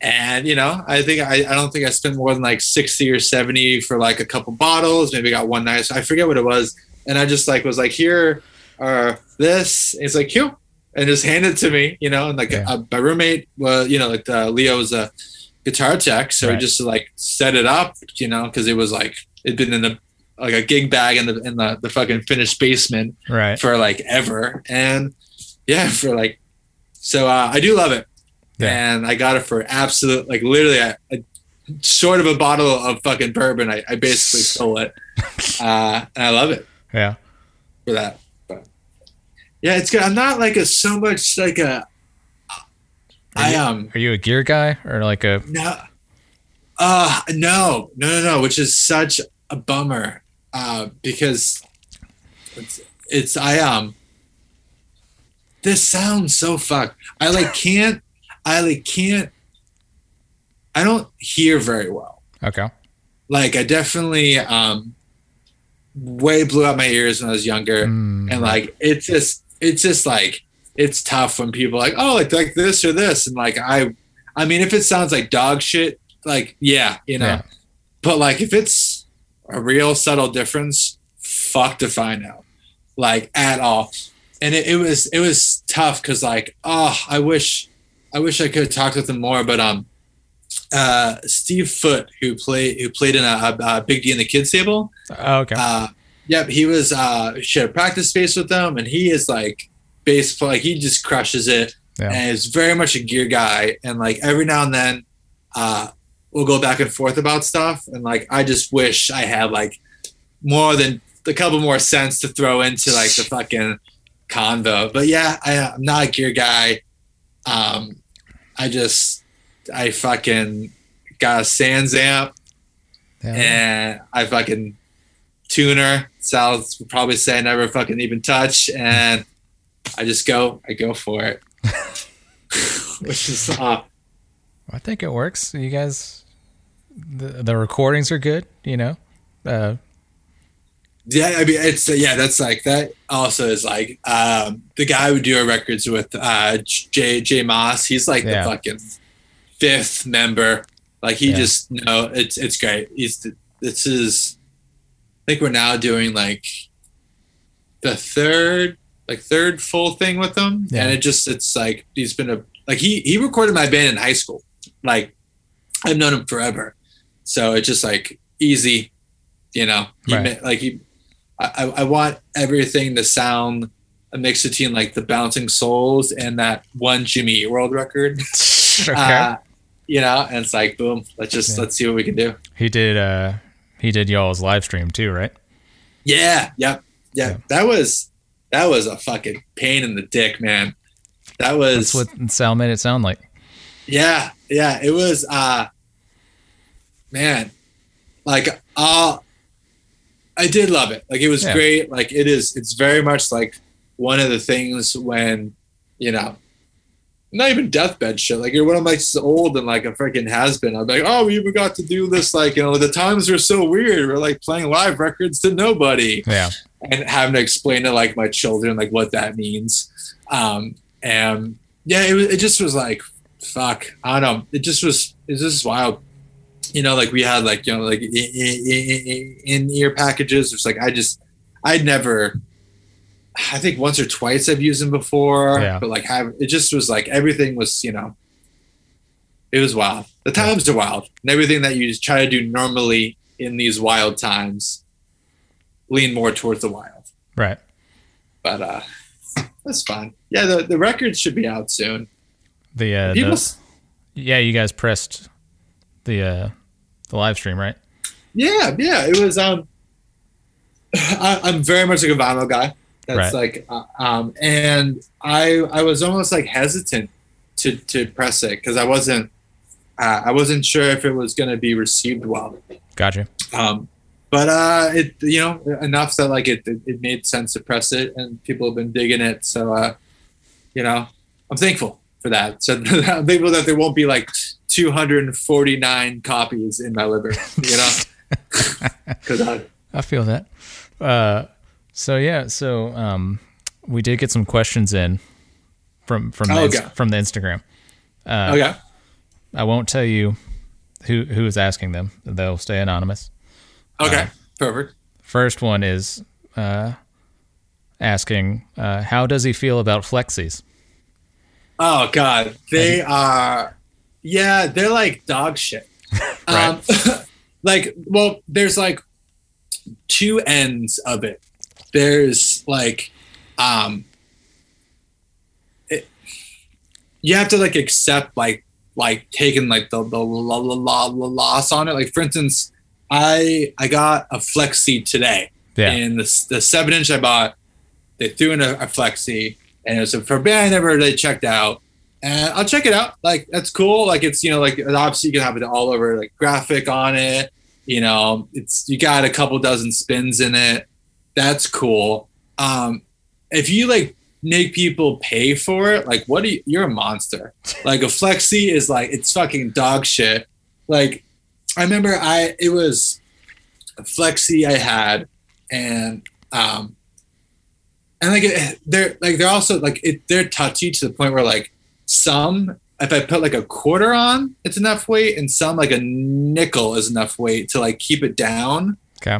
And, you know, I think I, I don't think I spent more than like sixty or seventy for like a couple bottles. Maybe I got one nice. I forget what it was. And I just like was like, "Here or this." And it's like, "Here," and just hand it to me, you know. And like yeah. a, my roommate, well, you know, like uh, Leo was a guitar tech. So right. He just like set it up, you know, because it was like it'd been in the like a gig bag in the in the, the fucking finished basement right. for like ever. And yeah, for like so uh, I do love it. Yeah. And I got it for absolute, like literally a, a sort of a bottle of fucking bourbon. I, I basically stole it. Uh, and I love it. Yeah. For that. But yeah, it's good. I'm not like a, so much like a, I am. Um, are you a gear guy or like a? No. Uh, no, no, no, no. Which is such a bummer. Uh, because it's, it's, I, um, this sounds so fucked. I like can't. I like can't, I don't hear very well. Okay. Like I definitely um, way blew out my ears when I was younger. Mm. And like, it's just, it's just like, it's tough when people are like, "Oh, like, like this or this." And like, I, I mean, if it sounds like dog shit, like, yeah, you know, yeah. But like, if it's a real subtle difference, fuck if I know, like at all. And it, it was, it was tough. Cause like, oh, I wish I wish I could have talked with him more, but um, uh, Steve Foote, who played who played in a, a, a Big D and the Kids Table. Oh, okay. Uh, yep, he was uh, shared practice space with them, and he is like bass like he just crushes it, yeah. And is very much a gear guy. And like every now and then, uh, we'll go back and forth about stuff, and like I just wish I had like more than a couple more cents to throw into like the fucking convo. But yeah, I, I'm not a gear guy. Um, I just, I fucking got a Sans amp yeah. and I fucking tuner. Sal would probably say I never fucking even touch. And I just go, I go for it, which is, uh, I think it works. You guys, the, the recordings are good, you know? Uh, yeah. I mean, it's, uh, yeah, that's like that. Also is like um the guy who do our records with uh Jay Jay Moss, he's like yeah. the fucking fifth member. Like he yeah. just no, it's it's great. He's this is I think we're now doing like the third like third full thing with him. Yeah. And it just it's like he's been a like he he recorded my band in high school. Like I've known him forever. So it's just like easy, you know. He, right. like he I, I want everything to sound a mix between like the Bouncing Souls and that one Jimmy Eat World record, okay. uh, you know. And it's like, boom, let's just yeah. let's see what we can do. He did, uh, he did y'all's live stream too, right? Yeah. Yep. Yeah. yeah. That was, that was a fucking pain in the dick, man. That was That's what Sal made it sound like. Yeah. Yeah. It was, uh, man, like, uh, I did love it. Like, it was yeah. great. Like, it is, it's very much like one of the things when, you know, not even deathbed shit. Like, when I'm like old and like a freaking has-been, I'm like, oh, we got to do this. Like, you know, the times were so weird. We're like playing live records to nobody. Yeah. And having to explain to like my children, like what that means. Um, and yeah, it, it just was like, fuck, I don't know. It just was, it's just wild. You know, like we had like, you know, like in, in, in ear packages. It's like, I just, I'd never, I think once or twice I've used them before, yeah. but like, have, it just was like, everything was, you know, it was wild. The times yeah. are wild, and everything that you just try to do normally in these wild times, lean more towards the wild. Right. But, uh, that's fun. Yeah. The, the records should be out soon. The, uh, People, the, yeah, you guys pressed the, uh, the live stream, right? Yeah. Yeah. It was, um, I, I'm very much like a vinyl guy. That's right. like, uh, um, and I, I was almost like hesitant to, to press it. Cause I wasn't, uh, I wasn't sure if it was going to be received well. Gotcha. Um, but, uh, it, you know, enough that like it, it, it made sense to press it, and people have been digging it. So, uh, you know, I'm thankful for that. So I'm thankful that there won't be like two hundred forty-nine copies in my liver, you know? Cause I, I feel that, uh, So yeah, so um, we did get some questions in from from the, okay. from the Instagram. Uh, okay, I won't tell you who who is asking them; they'll stay anonymous. Okay, uh, perfect. First one is uh, asking, uh, how does he feel about flexies? Oh God, they and, are yeah, they're like dog shit. um, like, well, there's like two ends of it. There's like, um, it, you have to like accept like, like taking like the, the la, la, la, la, loss on it. Like, for instance, I, I got a flexi today yeah. and the, the seven inch I bought, they threw in a, a flexi, and it's for a band I never really checked out, and I'll check it out. Like, that's cool. Like, it's, you know, like obviously you can have it all over, like graphic on it, you know, it's, you got a couple dozen spins in it. That's cool. Um, if you like make people pay for it, like, what do you, you're a monster. Like, a flexi is like, it's fucking dog shit. Like, I remember I, it was a flexi I had, and, um, and like, it, they're like, they're also like, it, they're touchy to the point where like some, if I put like a quarter on, it's enough weight, and some like a nickel is enough weight to like keep it down. Okay.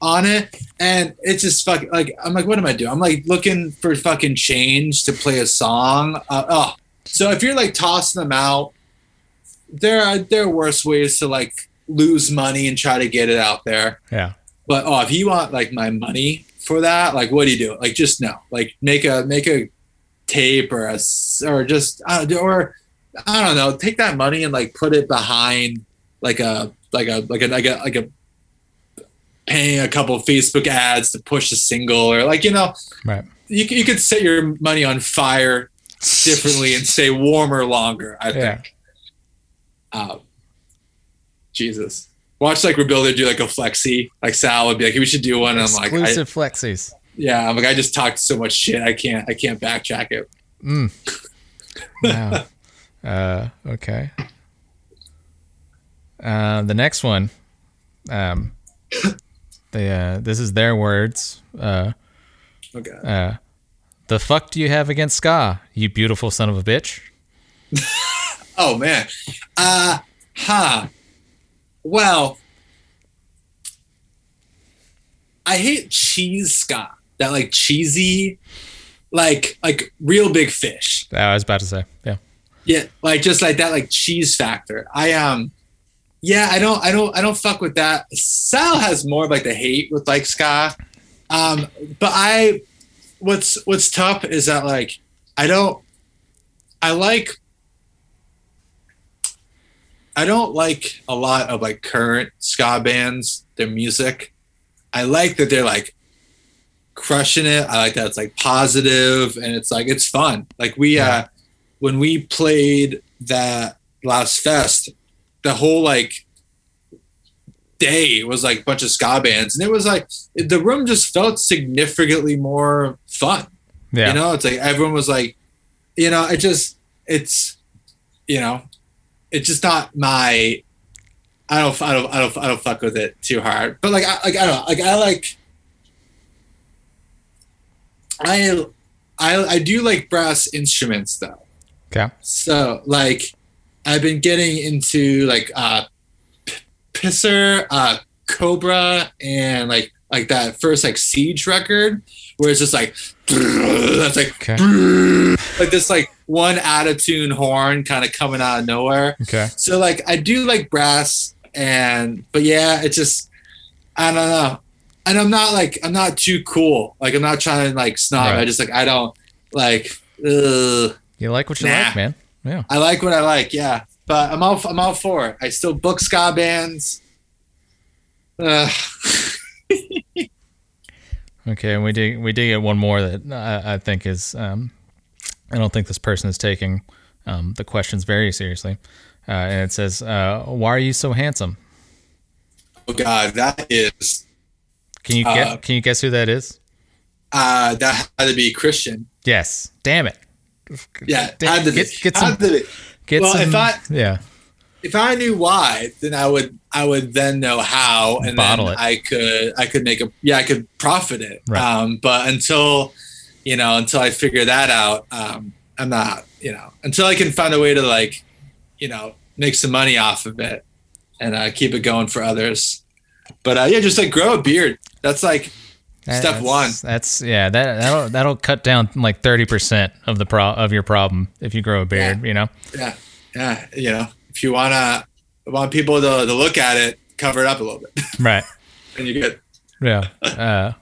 On it, and it's just fucking like, I'm like, what am I doing? I'm like looking for fucking change to play a song. Uh, oh, so if you're like tossing them out, there are there are worse ways to like lose money and try to get it out there. Yeah. But oh, if you want like my money for that, like, what do you do? Like, just no. Like, make a make a tape or a or just uh, or I don't know. Take that money and like put it behind like a like a like a like a like a paying a couple of Facebook ads to push a single, or like, you know, right. you, you could set your money on fire differently and stay warmer longer, I yeah. think. Um, Jesus. Watch like Rebuilder do like a flexi, like Sal would be like, we should do one. And I'm like, exclusive flexies. Yeah. I'm like, I just talked so much shit. I can't, I can't backtrack it. Mm. Wow. uh, okay. Uh, the next one, um, They, uh, this is their words. Uh, okay. Uh, the fuck do you have against ska, you beautiful son of a bitch? Oh man. Uh, huh. Well, I hate cheese ska. That like cheesy, like like real big fish. I was about to say, yeah. Yeah, like just like that, like cheese factor. I um. Yeah, I don't, I don't, I don't fuck with that. Sal has more of like the hate with like ska, um, but I, what's what's tough is that like I don't, I like, I don't like a lot of like current ska bands, their music. I like that they're like crushing it. I like that it's like positive and it's like, it's fun. Like we, yeah. uh, when we played that last fest, the whole like day was like a bunch of ska bands. And it was like, the room just felt significantly more fun. Yeah. You know, it's like, everyone was like, you know, it just, it's, you know, it's just not my, I don't, I don't, I don't, I don't fuck with it too hard, but like, I, like, I don't know, like, I like, I, I, I do like brass instruments though. Okay. So like, I've been getting into like, uh, Pisser, uh, Cobra, and like like that first like Siege record where it's just like that's like okay. like this like one out of tune horn kind of coming out of nowhere. Okay. So like I do like brass, and but yeah, it's just I don't know, and I'm not like I'm not too cool. Like I'm not trying to like snob. Right. I just like I don't like. Ugh. You like what you nah. like, man. Yeah. I like what I like. Yeah. But I'm all I'm all for it. I still book ska bands. Uh. Okay, and we did we did get one more that I, I think is um, I don't think this person is taking um, the questions very seriously. Uh, and it says, uh, "Why are you so handsome?" Oh God, that is. Can you guess, uh, can you guess who that is? Uh that had to be Christian. Yes. Damn it. Yeah. Damn, had to get, be. Get some, had to be. Get well, some, if I yeah, if I knew why, then I would I would then know how, and Bottle then it. I could I could make a yeah I could profit it. Right. Um, but until you know until I figure that out, um, I'm not you know until I can find a way to like you know make some money off of it and uh, keep it going for others. But uh, yeah, just like grow a beard. That's like that, step that's, one. That's yeah that that'll that'll cut down like thirty percent of the pro of your problem if you grow a beard. Yeah. You know. Yeah. Yeah, you know, if you wanna want people to, to look at it, cover it up a little bit, right? And you're good. Yeah. Uh,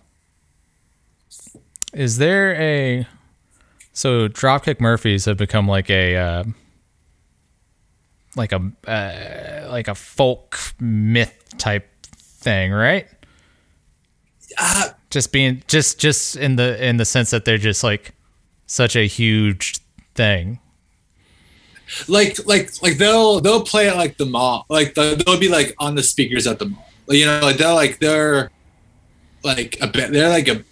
is there a so Dropkick Murphys have become like a uh, like a uh, like a folk myth type thing, right? Uh, just being just just in the in the sense that they're just like such a huge thing. Like, like, like they'll they'll play at like the mall, like the, they'll be like on the speakers at the mall. Like, you know, like they're like they're like a they're like a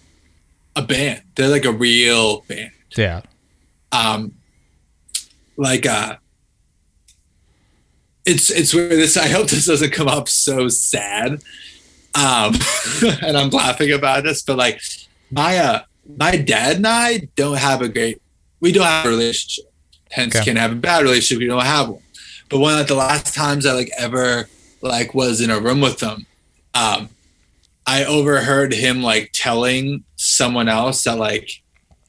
a band. They're like a real band. Yeah. Um. Like uh. It's it's weird. This I hope this doesn't come up so sad. Um, and I'm laughing about this, but like my uh, my dad and I don't have a great we don't have a relationship. Hence, okay. Can't have a bad relationship. You don't have one. But one of the last times I like ever like was in a room with them, um, I overheard him like telling someone else that like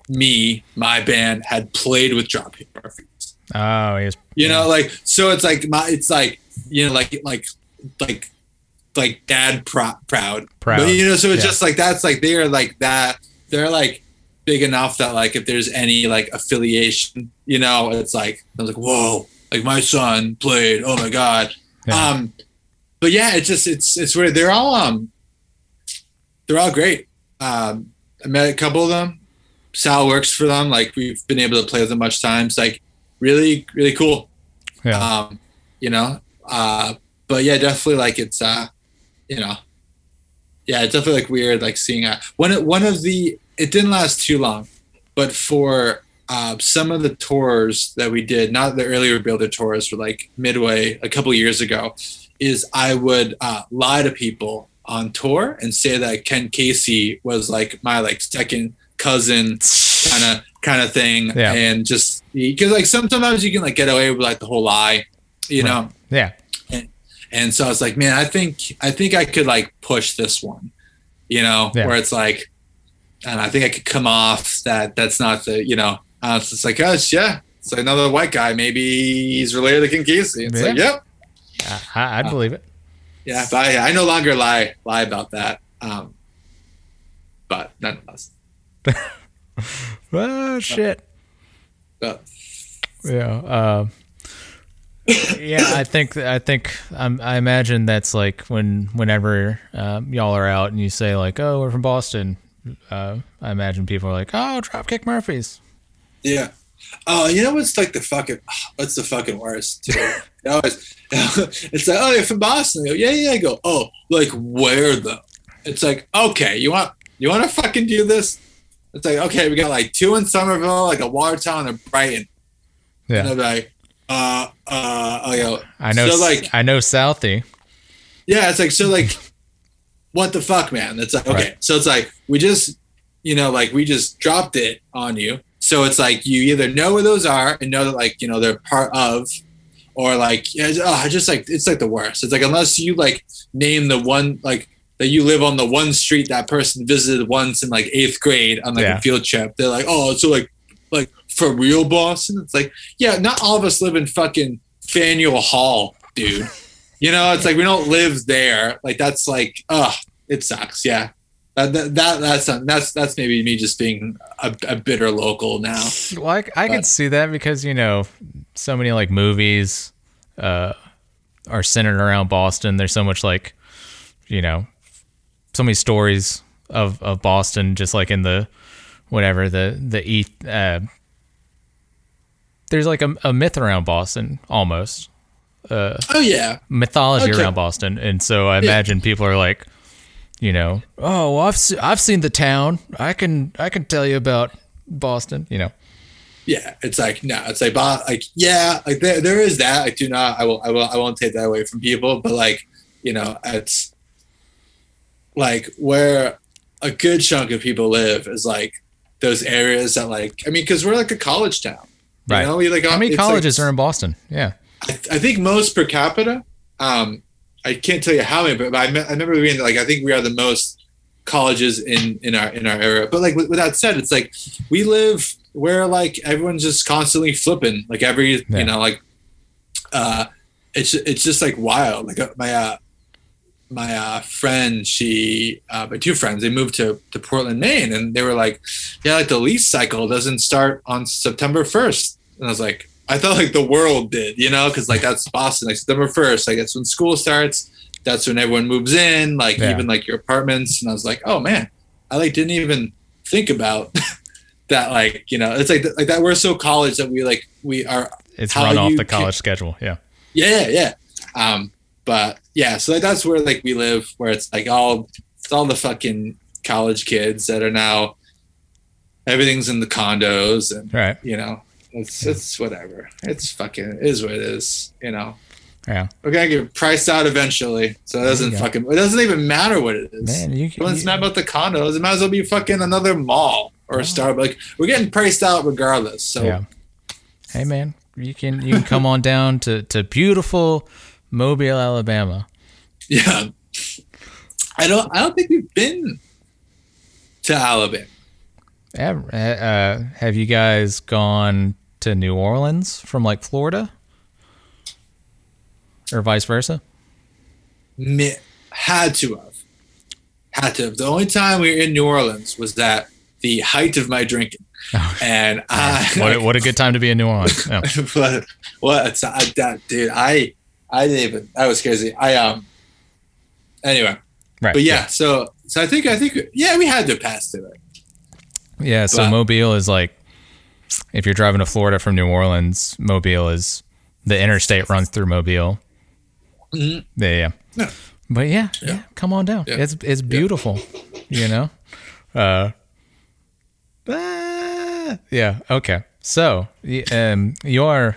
me, my band had played with Dropkick Murphys. Oh, yes. You know, like so it's like my it's like you know like like like like dad pro- proud proud. But, you know, so it's yeah. just like that's like they are like that. They're like. Big enough that like if there's any like affiliation, you know, it's like I was like, whoa, like my son played, oh my god. Yeah. Um but yeah, it's just it's it's weird. They're all um they're all great. Um I met a couple of them. Sal works for them, like we've been able to play with them much times. Like really, really cool. Yeah. Um, you know. Uh but yeah, definitely like it's uh you know yeah, it's definitely like weird like seeing uh one one of the it didn't last too long, but for uh, some of the tours that we did, not the earlier Rebuilder tours, but like midway a couple years ago, is I would uh, lie to people on tour and say that Ken Casey was like my like second cousin kind of kind of thing, yeah. and just because like sometimes you can like get away with like the whole lie, you right. know? Yeah. And, and so I was like, man, I think I think I could like push this one, you know, yeah. where it's like. And I think I could come off that that's not the, you know, uh, it's like, oh, yeah, it's like another white guy. Maybe he's related to King Casey. It's yeah. like, yep. Yeah, I, I'd uh, believe it. Yeah, but I, I no longer lie lie about that. Um, but nonetheless. Oh, shit. But, but. Yeah. Uh, Yeah, I think I think um, I imagine that's like when whenever um, y'all are out and you say like, "Oh, we're from Boston," uh, I imagine people are like, "Oh, Dropkick Murphys." Yeah. Oh, you know what's like the fucking what's the fucking worst too? Always, it's like, "Oh, you're from Boston." Go, yeah, yeah. I go, "Oh, like where though?" It's like, okay, you want you want to fucking do this? It's like, okay, we got like two in Somerville, like a Watertown and a Brighton. Yeah. And I'm like, uh, uh, I go. I know. So like, I know Southie. Yeah, it's like so like, what the fuck, man? It's like okay, right. So it's like we just, you know, like we just dropped it on you. So it's like you either know where those are and know that like you know they're part of, or like yeah, oh, just like it's like the worst. It's like unless you like name the one like that you live on the one street that person visited once in like eighth grade on like yeah. a field trip. They're like, oh, so like like for real Boston. It's like yeah, not all of us live in fucking Faneuil Hall, dude. You know, it's like we don't live there. Like that's like oh, it sucks. Yeah. Uh, that that that's that's that's maybe me just being a, a bitter local now. Well, I, I can see that because you know so many like movies uh, are centered around Boston. There's so much like you know so many stories of, of Boston just like in the whatever the the e uh, there's like a, a myth around Boston almost. Uh, oh yeah, mythology okay. around Boston, and so I imagine yeah. people are like. You know, oh, well, I've se- I've seen the town. I can I can tell you about Boston. You know, yeah, it's like no, it's like Bob, like yeah, like there there is that. Like do not, I will I will I won't take that away from people. But like you know, it's like where a good chunk of people live is like those areas that like I mean, because we're like a college town, right? You know? We, like, how many colleges like, are in Boston? Yeah, I, th- I think most per capita. Um, I can't tell you how many, but I, me- I remember being like, I think we are the most colleges in, in our in our era. But like with, with that said, it's like we live where like everyone's just constantly flipping. Like every yeah. you know like uh, it's it's just like wild. Like uh, my uh, my uh, friend, she uh, my two friends, they moved to to Portland, Maine, and they were like, yeah, like the lease cycle doesn't start on September first, and I was like. I thought like the world did, you know, because like that's Boston, like September first, like that's when school starts. That's when everyone moves in, like yeah. even like your apartments. And I was like, oh man, I like didn't even think about that. Like, you know, it's like, like that we're so college that we like, we are. It's run off the college can, schedule. Yeah. Yeah. Yeah. Um, but yeah, so like, that's where like we live, where it's like all, it's all the fucking college kids that are now, everything's in the condos and, right. you know. It's it's whatever. It's fucking it is what it is, you know. Yeah, we're gonna get priced out eventually, so it doesn't fucking it doesn't even matter what it is. Man, you, no one's you, mad about the condos. It might as well be fucking another mall or a oh. Starbucks. Like, we're getting priced out regardless. So, yeah. Hey man, you can you can come on down to, to beautiful Mobile, Alabama. Yeah, I don't I don't think we've been to Alabama. Uh, have you guys gone to New Orleans from like Florida or vice versa? Had to have. Had to have. The only time we were in New Orleans was at the height of my drinking. Oh, and I, what, what a good time to be in New Orleans. Oh. what, what I, that, dude, I, I didn't even, that was crazy. I, um, anyway, right. But yeah, yeah. So, so I think, I think, yeah, we had to pass through it. Yeah, so wow. Mobile is like, if you're driving to Florida from New Orleans, Mobile is, the interstate runs through Mobile. Mm-hmm. Yeah, yeah. yeah. But yeah, yeah, yeah, come on down. Yeah. It's it's beautiful, yeah. you know? Uh, ah, yeah, okay. So, um, your,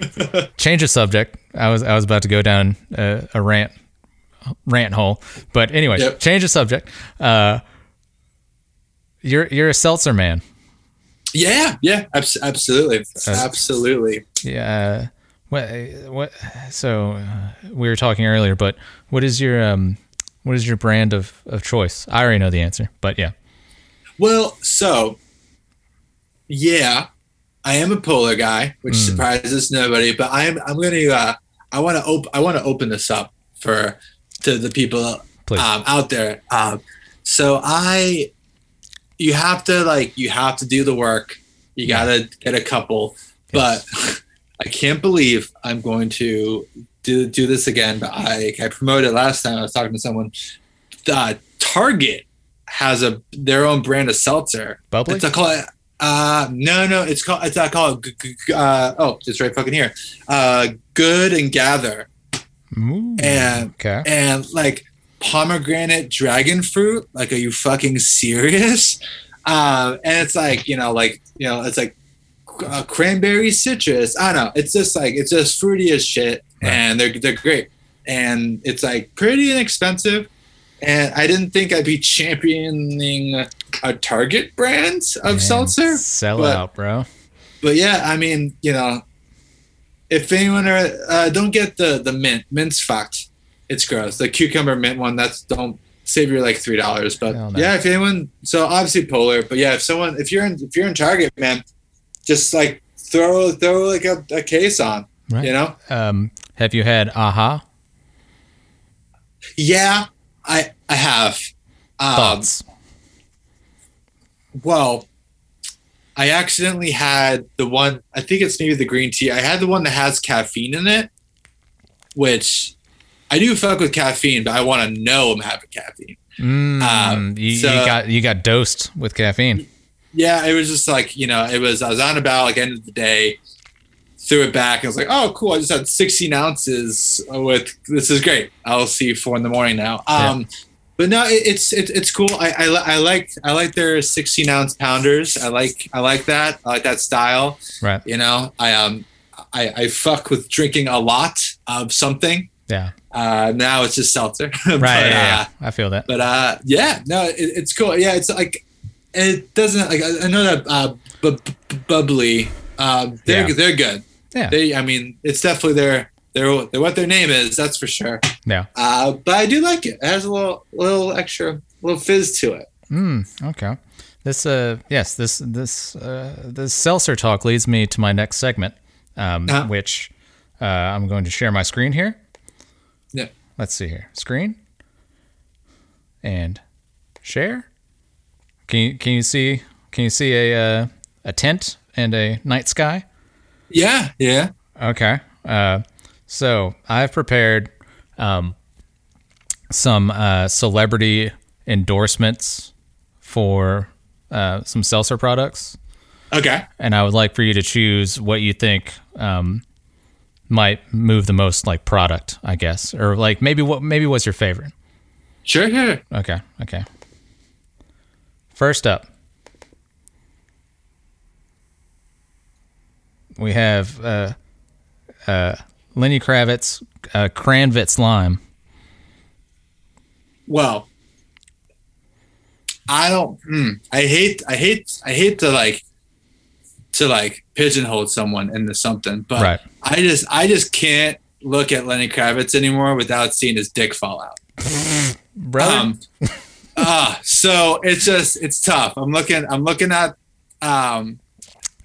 change of subject, I was I was about to go down a, a rant, rant hole, but anyway, yep. change of subject. Uh You're you're a seltzer man. Yeah, yeah, abs- absolutely, uh, absolutely. Yeah. What what? So uh, we were talking earlier, but what is your um what is your brand of, of choice? I already know the answer, but yeah. Well, so yeah, I am a Polar guy, which mm. surprises nobody. But I'm I'm gonna uh, I want to op- I want to open this up for to the people um, out there. Um, so I. You have to like, you have to do the work. You gotta get a couple, yes. but I can't believe I'm going to do do this again, but I, I promoted last time. I was talking to someone. Uh, Target has a their own brand of seltzer. Bubbly? It's a call. Uh, no, no, it's called. It's not called. Uh, oh, it's right fucking here. Uh, Good and Gather. Ooh, and okay. and like pomegranate dragon fruit. Like, are you fucking serious? Uh, and it's like you know, like you know, it's like. Uh, cranberry citrus. I don't know. It's just like it's just fruity as shit, right. And they're they're great. And it's like pretty inexpensive. And I didn't think I'd be championing a Target brand of Man, seltzer. Sell but, out, bro. But yeah, I mean, you know, if anyone are uh, don't get the the mint. Mint's fucked. It's gross. The cucumber mint one. That's don't save your like three dollars. But no. yeah, if anyone, so obviously Polar. But yeah, if someone, if you're in, if you're in Target, man. Just like throw throw like a, a case on, right. You know. Um, have you had Aha? Yeah, I I have. Um, Thoughts? Well, I accidentally had the one. I think it's maybe the green tea. I had the one that has caffeine in it, which I do fuck with caffeine, but I want to know I'm having caffeine. Mm, um, you, so, you got you got dosed with caffeine. Yeah, it was just like, you know, it was, I was on about like end of the day, threw it back. And I was like, oh, cool. I just had sixteen ounces with, this is great. I'll see you four in the morning now. Um, yeah. But no, it, it's, it, it's cool. I, I, I like, I like their sixteen ounce pounders. I like, I like that. I like that style. Right. You know, I, um, I, I fuck with drinking a lot of something. Yeah. Uh, now it's just seltzer. Right. But, yeah, yeah. Uh, I feel that. But, uh, yeah, no, it, it's cool. Yeah. It's like, it doesn't like I know that uh, bu- bu- bubbly. Uh, they're yeah. they're good. Yeah. They I mean it's definitely their their their what their name is. That's for sure. Yeah. Uh, but I do like it. It has a little little extra little fizz to it. Mm, okay. This uh yes this this uh, this seltzer talk leads me to my next segment, um, uh-huh. which uh, I'm going to share my screen here. Yeah. Let's see here. Screen and share. Can you can you see can you see a uh, a tent and a night sky? Yeah, yeah. Okay. Uh, so I've prepared um, some uh, celebrity endorsements for uh, some seltzer products. Okay. And I would like for you to choose what you think um, might move the most, like product, I guess, or like maybe what maybe what's your favorite? Sure. Sure. Okay. Okay. First up, we have uh, uh, Lenny Kravitz, uh, Kranvitz Lime. Well, I don't. Mm, I hate. I hate. I hate to like to like pigeonhole someone into something, but right. I just. I just can't look at Lenny Kravitz anymore without seeing his dick fall out. Brother. Um, Ah, uh, so it's just it's tough. I'm looking, I'm looking at, um,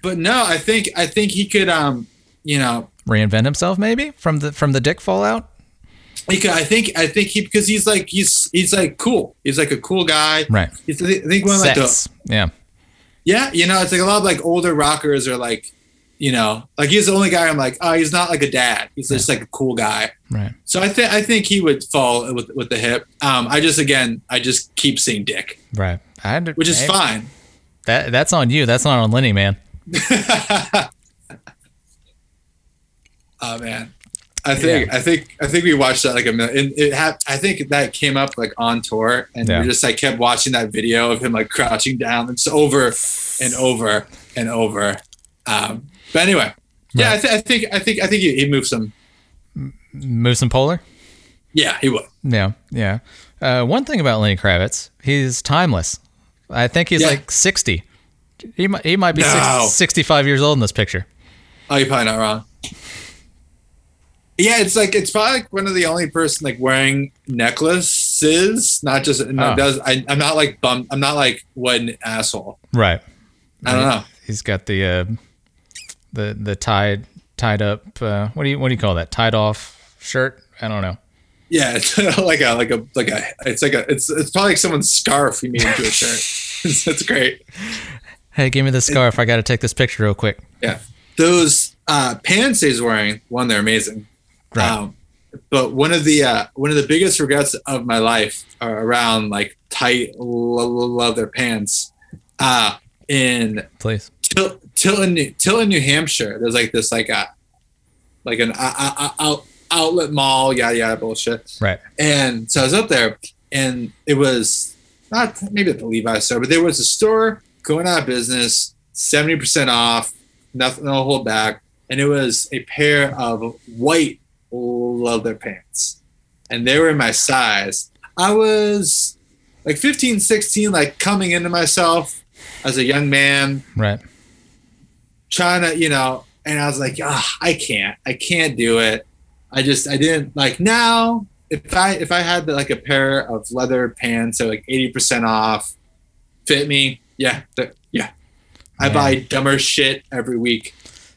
but no, I think I think he could, um, you know, reinvent himself maybe from the from the dick fallout. He could, I think, I think he because he's like he's he's like cool. He's like a cool guy, right? He's, I think one of like the, yeah, yeah, you know, it's like a lot of like older rockers are like, you know, like he's the only guy I'm like, oh, he's not like a dad. He's yeah. just like a cool guy. Right. So I think I think he would fall with with the hip. Um, I just again, I just keep seeing dick. Right. I under- which is I, fine. That that's on you. That's not on Lenny, man. Oh man, I think yeah. I think I think we watched that like a minute. And it had I think that came up like on tour, and yeah. we just like kept watching that video of him like crouching down. It's over and over and over. Um, but anyway, right. yeah, I, th- I think I think I think he, he moved some, moved some Polar. Yeah, he would. Yeah, yeah. Uh, one thing about Lenny Kravitz, he's timeless. I think he's yeah. like sixty. He might he might be no. six, sixty-five years old in this picture. Oh, you're probably not wrong. Yeah, it's like it's probably like one of the only person like wearing necklaces. Not just no, oh. does I, I'm not like bummed. I'm not like what an asshole. Right. I don't know. He's got the. Uh, The the tied tied up uh, what do you what do you call that tied off shirt? I don't know. Yeah, it's like a like a like a it's like a it's it's probably like someone's scarf you made into a shirt. That's great. Hey, give me the scarf. It, I got to take this picture real quick. Yeah, those uh, pants he's wearing, one, they're amazing. Right. Um, but one of the uh, one of the biggest regrets of my life are around like tight leather pants. Uh, in place, till till in New, till in New Hampshire, there's like this like a like an uh, uh, outlet mall, yada yada bullshit. Right. And so I was up there, and it was not maybe at the Levi's store, but there was a store going out of business, seventy percent off, nothing, no hold back, and it was a pair of white leather pants, and they were my size. I was like fifteen, sixteen, like coming into myself as a young man, right? Trying to, you know, and I was like, ah, I can't, I can't do it. I just, I didn't like. Now, if I if I had like a pair of leather pants that like eighty percent off, fit me, yeah, yeah, I yeah. buy dumber shit every week.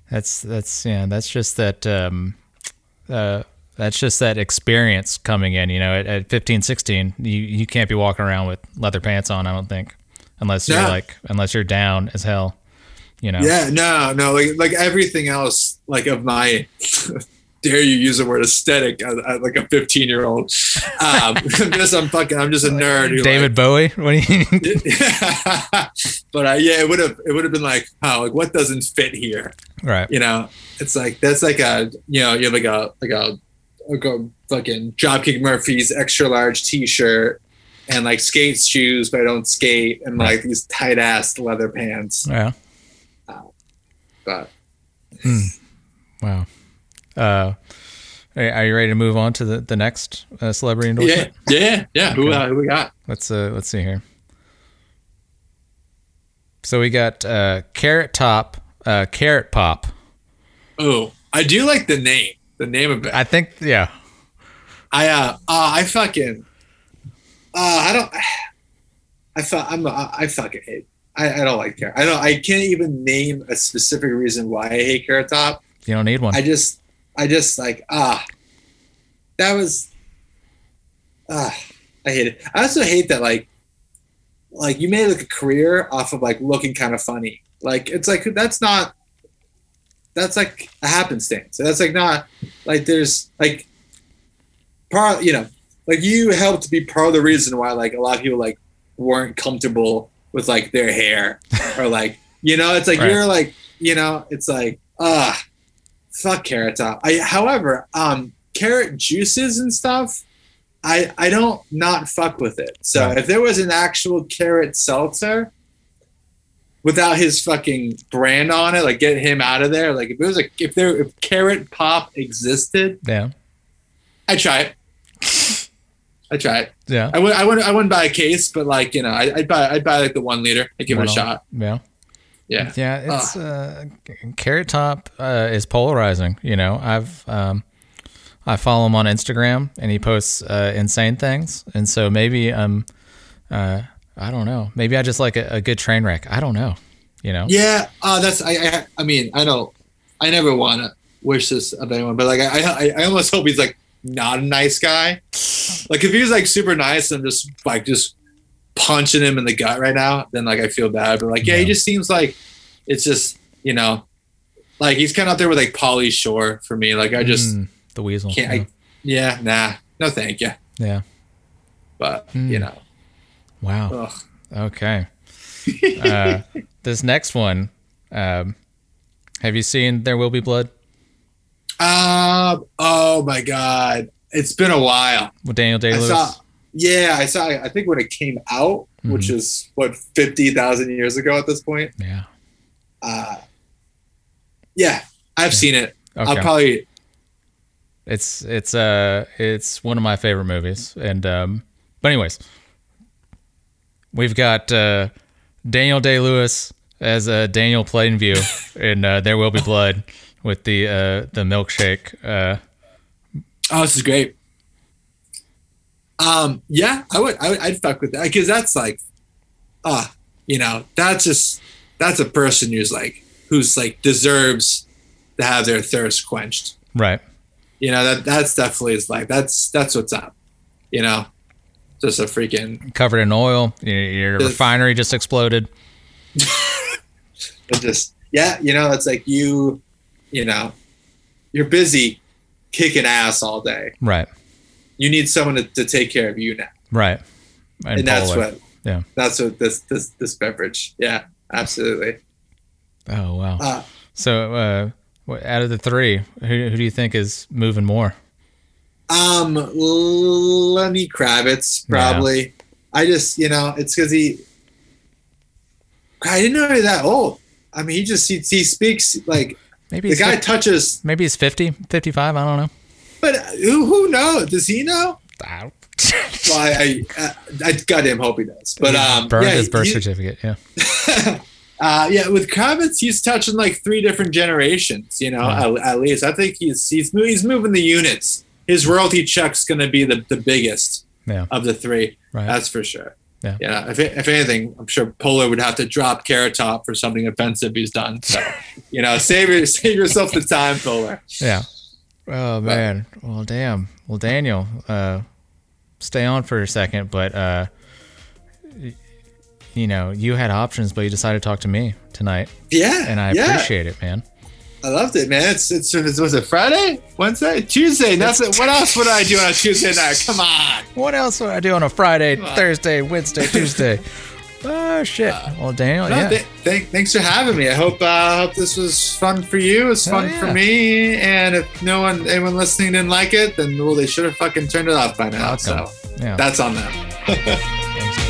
That's that's yeah, that's just that. Um... Uh, that's just that experience coming in, you know, at, at fifteen, sixteen, you, you can't be walking around with leather pants on, I don't think, unless you're no. like, unless you're down as hell, you know? Yeah, no, no. Like, like everything else, like of my, dare you use the word aesthetic, I, I, like a fifteen year old, um, just, I'm fucking, I'm just a nerd. Who David like, Bowie. What do you But I, yeah, it would have, it would have been like, oh, like what doesn't fit here? Right. You know, it's like, that's like a, you know, you have like a, like a, like a fucking Dropkick Murphys extra large t-shirt and like skate shoes, but I don't skate. And right. like these tight ass leather pants. Yeah. Uh, but. Mm. Wow. Uh, are you ready to move on to the, the next uh, celebrity endorsement? Yeah. Yeah. Yeah. Okay. Who, uh, who we got? Let's, uh, let's see here. So we got, uh, Carrot Top. Uh, Carrot Pop. Oh, I do like the name. The name of it. I think, yeah. I uh, uh I fucking, uh, I don't. I thought I'm. A, I fucking hate. I, I don't like carrot. I don't. I can't even name a specific reason why I hate Carrot Top. You don't need one. I just, I just like ah. Uh, that was. Ah, uh, I hate it. I also hate that like, like you made like a career off of like looking kind of funny. Like, it's like, that's not, that's like a happenstance. That's like not, like there's like, part, you know, like you helped be part of the reason why like a lot of people like weren't comfortable with like their hair or like, you know, it's like, right. you're like, you know, it's like, ah, fuck Carrot Top. I, however, um, carrot juices and stuff, I, I don't not fuck with it. So right. if there was an actual carrot seltzer, without his fucking brand on it, like get him out of there. Like if it was a, if there, if Carrot Pop existed, yeah, I'd try it. I'd try it. Yeah, I would. I would. I wouldn't buy a case, but like you know, I, I'd buy. I'd buy like the one liter. I'd give it a shot. Yeah, yeah, yeah. It's uh, Carrot Top uh, is polarizing. You know, I've um, I follow him on Instagram, and he posts uh, insane things, and so maybe um, uh. I don't know. Maybe I just like a, a good train wreck. I don't know. You know? Yeah. Uh, that's, I, I, I mean, I don't, I never want to wish this of anyone, but like, I, I, I almost hope he's like not a nice guy. Like if he was like super nice and just like, just punching him in the gut right now, then like, I feel bad, but like, yeah, yeah. he just seems like it's just, you know, like he's kind of out there with like Pauly Shore for me. Like I just, mm, the weasel. Can't, yeah. I, yeah. Nah, no, thank you. Yeah. But mm. you know, wow. Ugh. Okay. Uh, this next one, um, have you seen There Will Be Blood? Uh, oh my God. It's been a while. With Daniel Day-Lewis? I saw, yeah, I saw, I think when it came out, mm-hmm. which is what, fifty thousand years ago at this point? Yeah. Uh, yeah, I've yeah. seen it. Okay. I'll probably. It's, it's, uh, it's one of my favorite movies. And, um, but anyways. We've got uh, Daniel Day-Lewis as uh, Daniel Plainview in uh, There Will Be Blood with the uh, the milkshake. Uh. Oh, this is great. Um, yeah, I would, I would, I'd fuck with that because that's like, ah, uh, you know, that's just that's a person who's like who's like deserves to have their thirst quenched, right? You know that that's definitely is like that's that's what's up, you know. Just a freaking covered in oil. Your, your just, refinery just exploded. It just yeah, you know, it's like you you know, you're busy kicking ass all day. Right. You need someone to, to take care of you now. Right. And, and that's what, yeah, that's what this, this, this beverage. Yeah, absolutely. Oh, wow. Uh, so, uh, out of the three, who, who do you think is moving more? Um, Lenny Kravitz, probably. Yeah. I just, you know, it's because he, I didn't know he was that old. I mean, he just, he, he speaks like, maybe the guy fifty, touches. Maybe he's fifty, fifty-five, I don't know. But who, who knows? Does he know? I don't. Well, I, I, I goddamn hope he does. But, yeah, um, burned yeah, his birth he, certificate, yeah. Uh, yeah, with Kravitz, he's touching like three different generations, you know, wow. at, at least. I think he's he's he's moving the units. His royalty check's going to be the, the biggest yeah. of the three. Right. That's for sure. Yeah. yeah. If if anything, I'm sure Polar would have to drop Carrot Top for something offensive he's done. So, you know, save save yourself the time, Polar. Yeah. Oh, man. But, well, damn. Well, Daniel, uh, stay on for a second, but... Uh, you know, you had options, but you decided to talk to me tonight. Yeah. And I yeah. appreciate it, man. I loved it, man. It's, it's, it's was it Friday? Wednesday? Tuesday? Nothing. What else would I do on a Tuesday night? Come on. What else would I do on a Friday, on. Thursday, Wednesday, Tuesday? Oh, shit. Uh, well, Daniel, no, yeah. Th- th- thanks for having me. I hope, uh, I hope this was fun for you. It's fun oh, yeah. for me. And if no one, anyone listening didn't like it, then well, they should have fucking turned it off by now. Welcome. So yeah. that's on them. Thanks.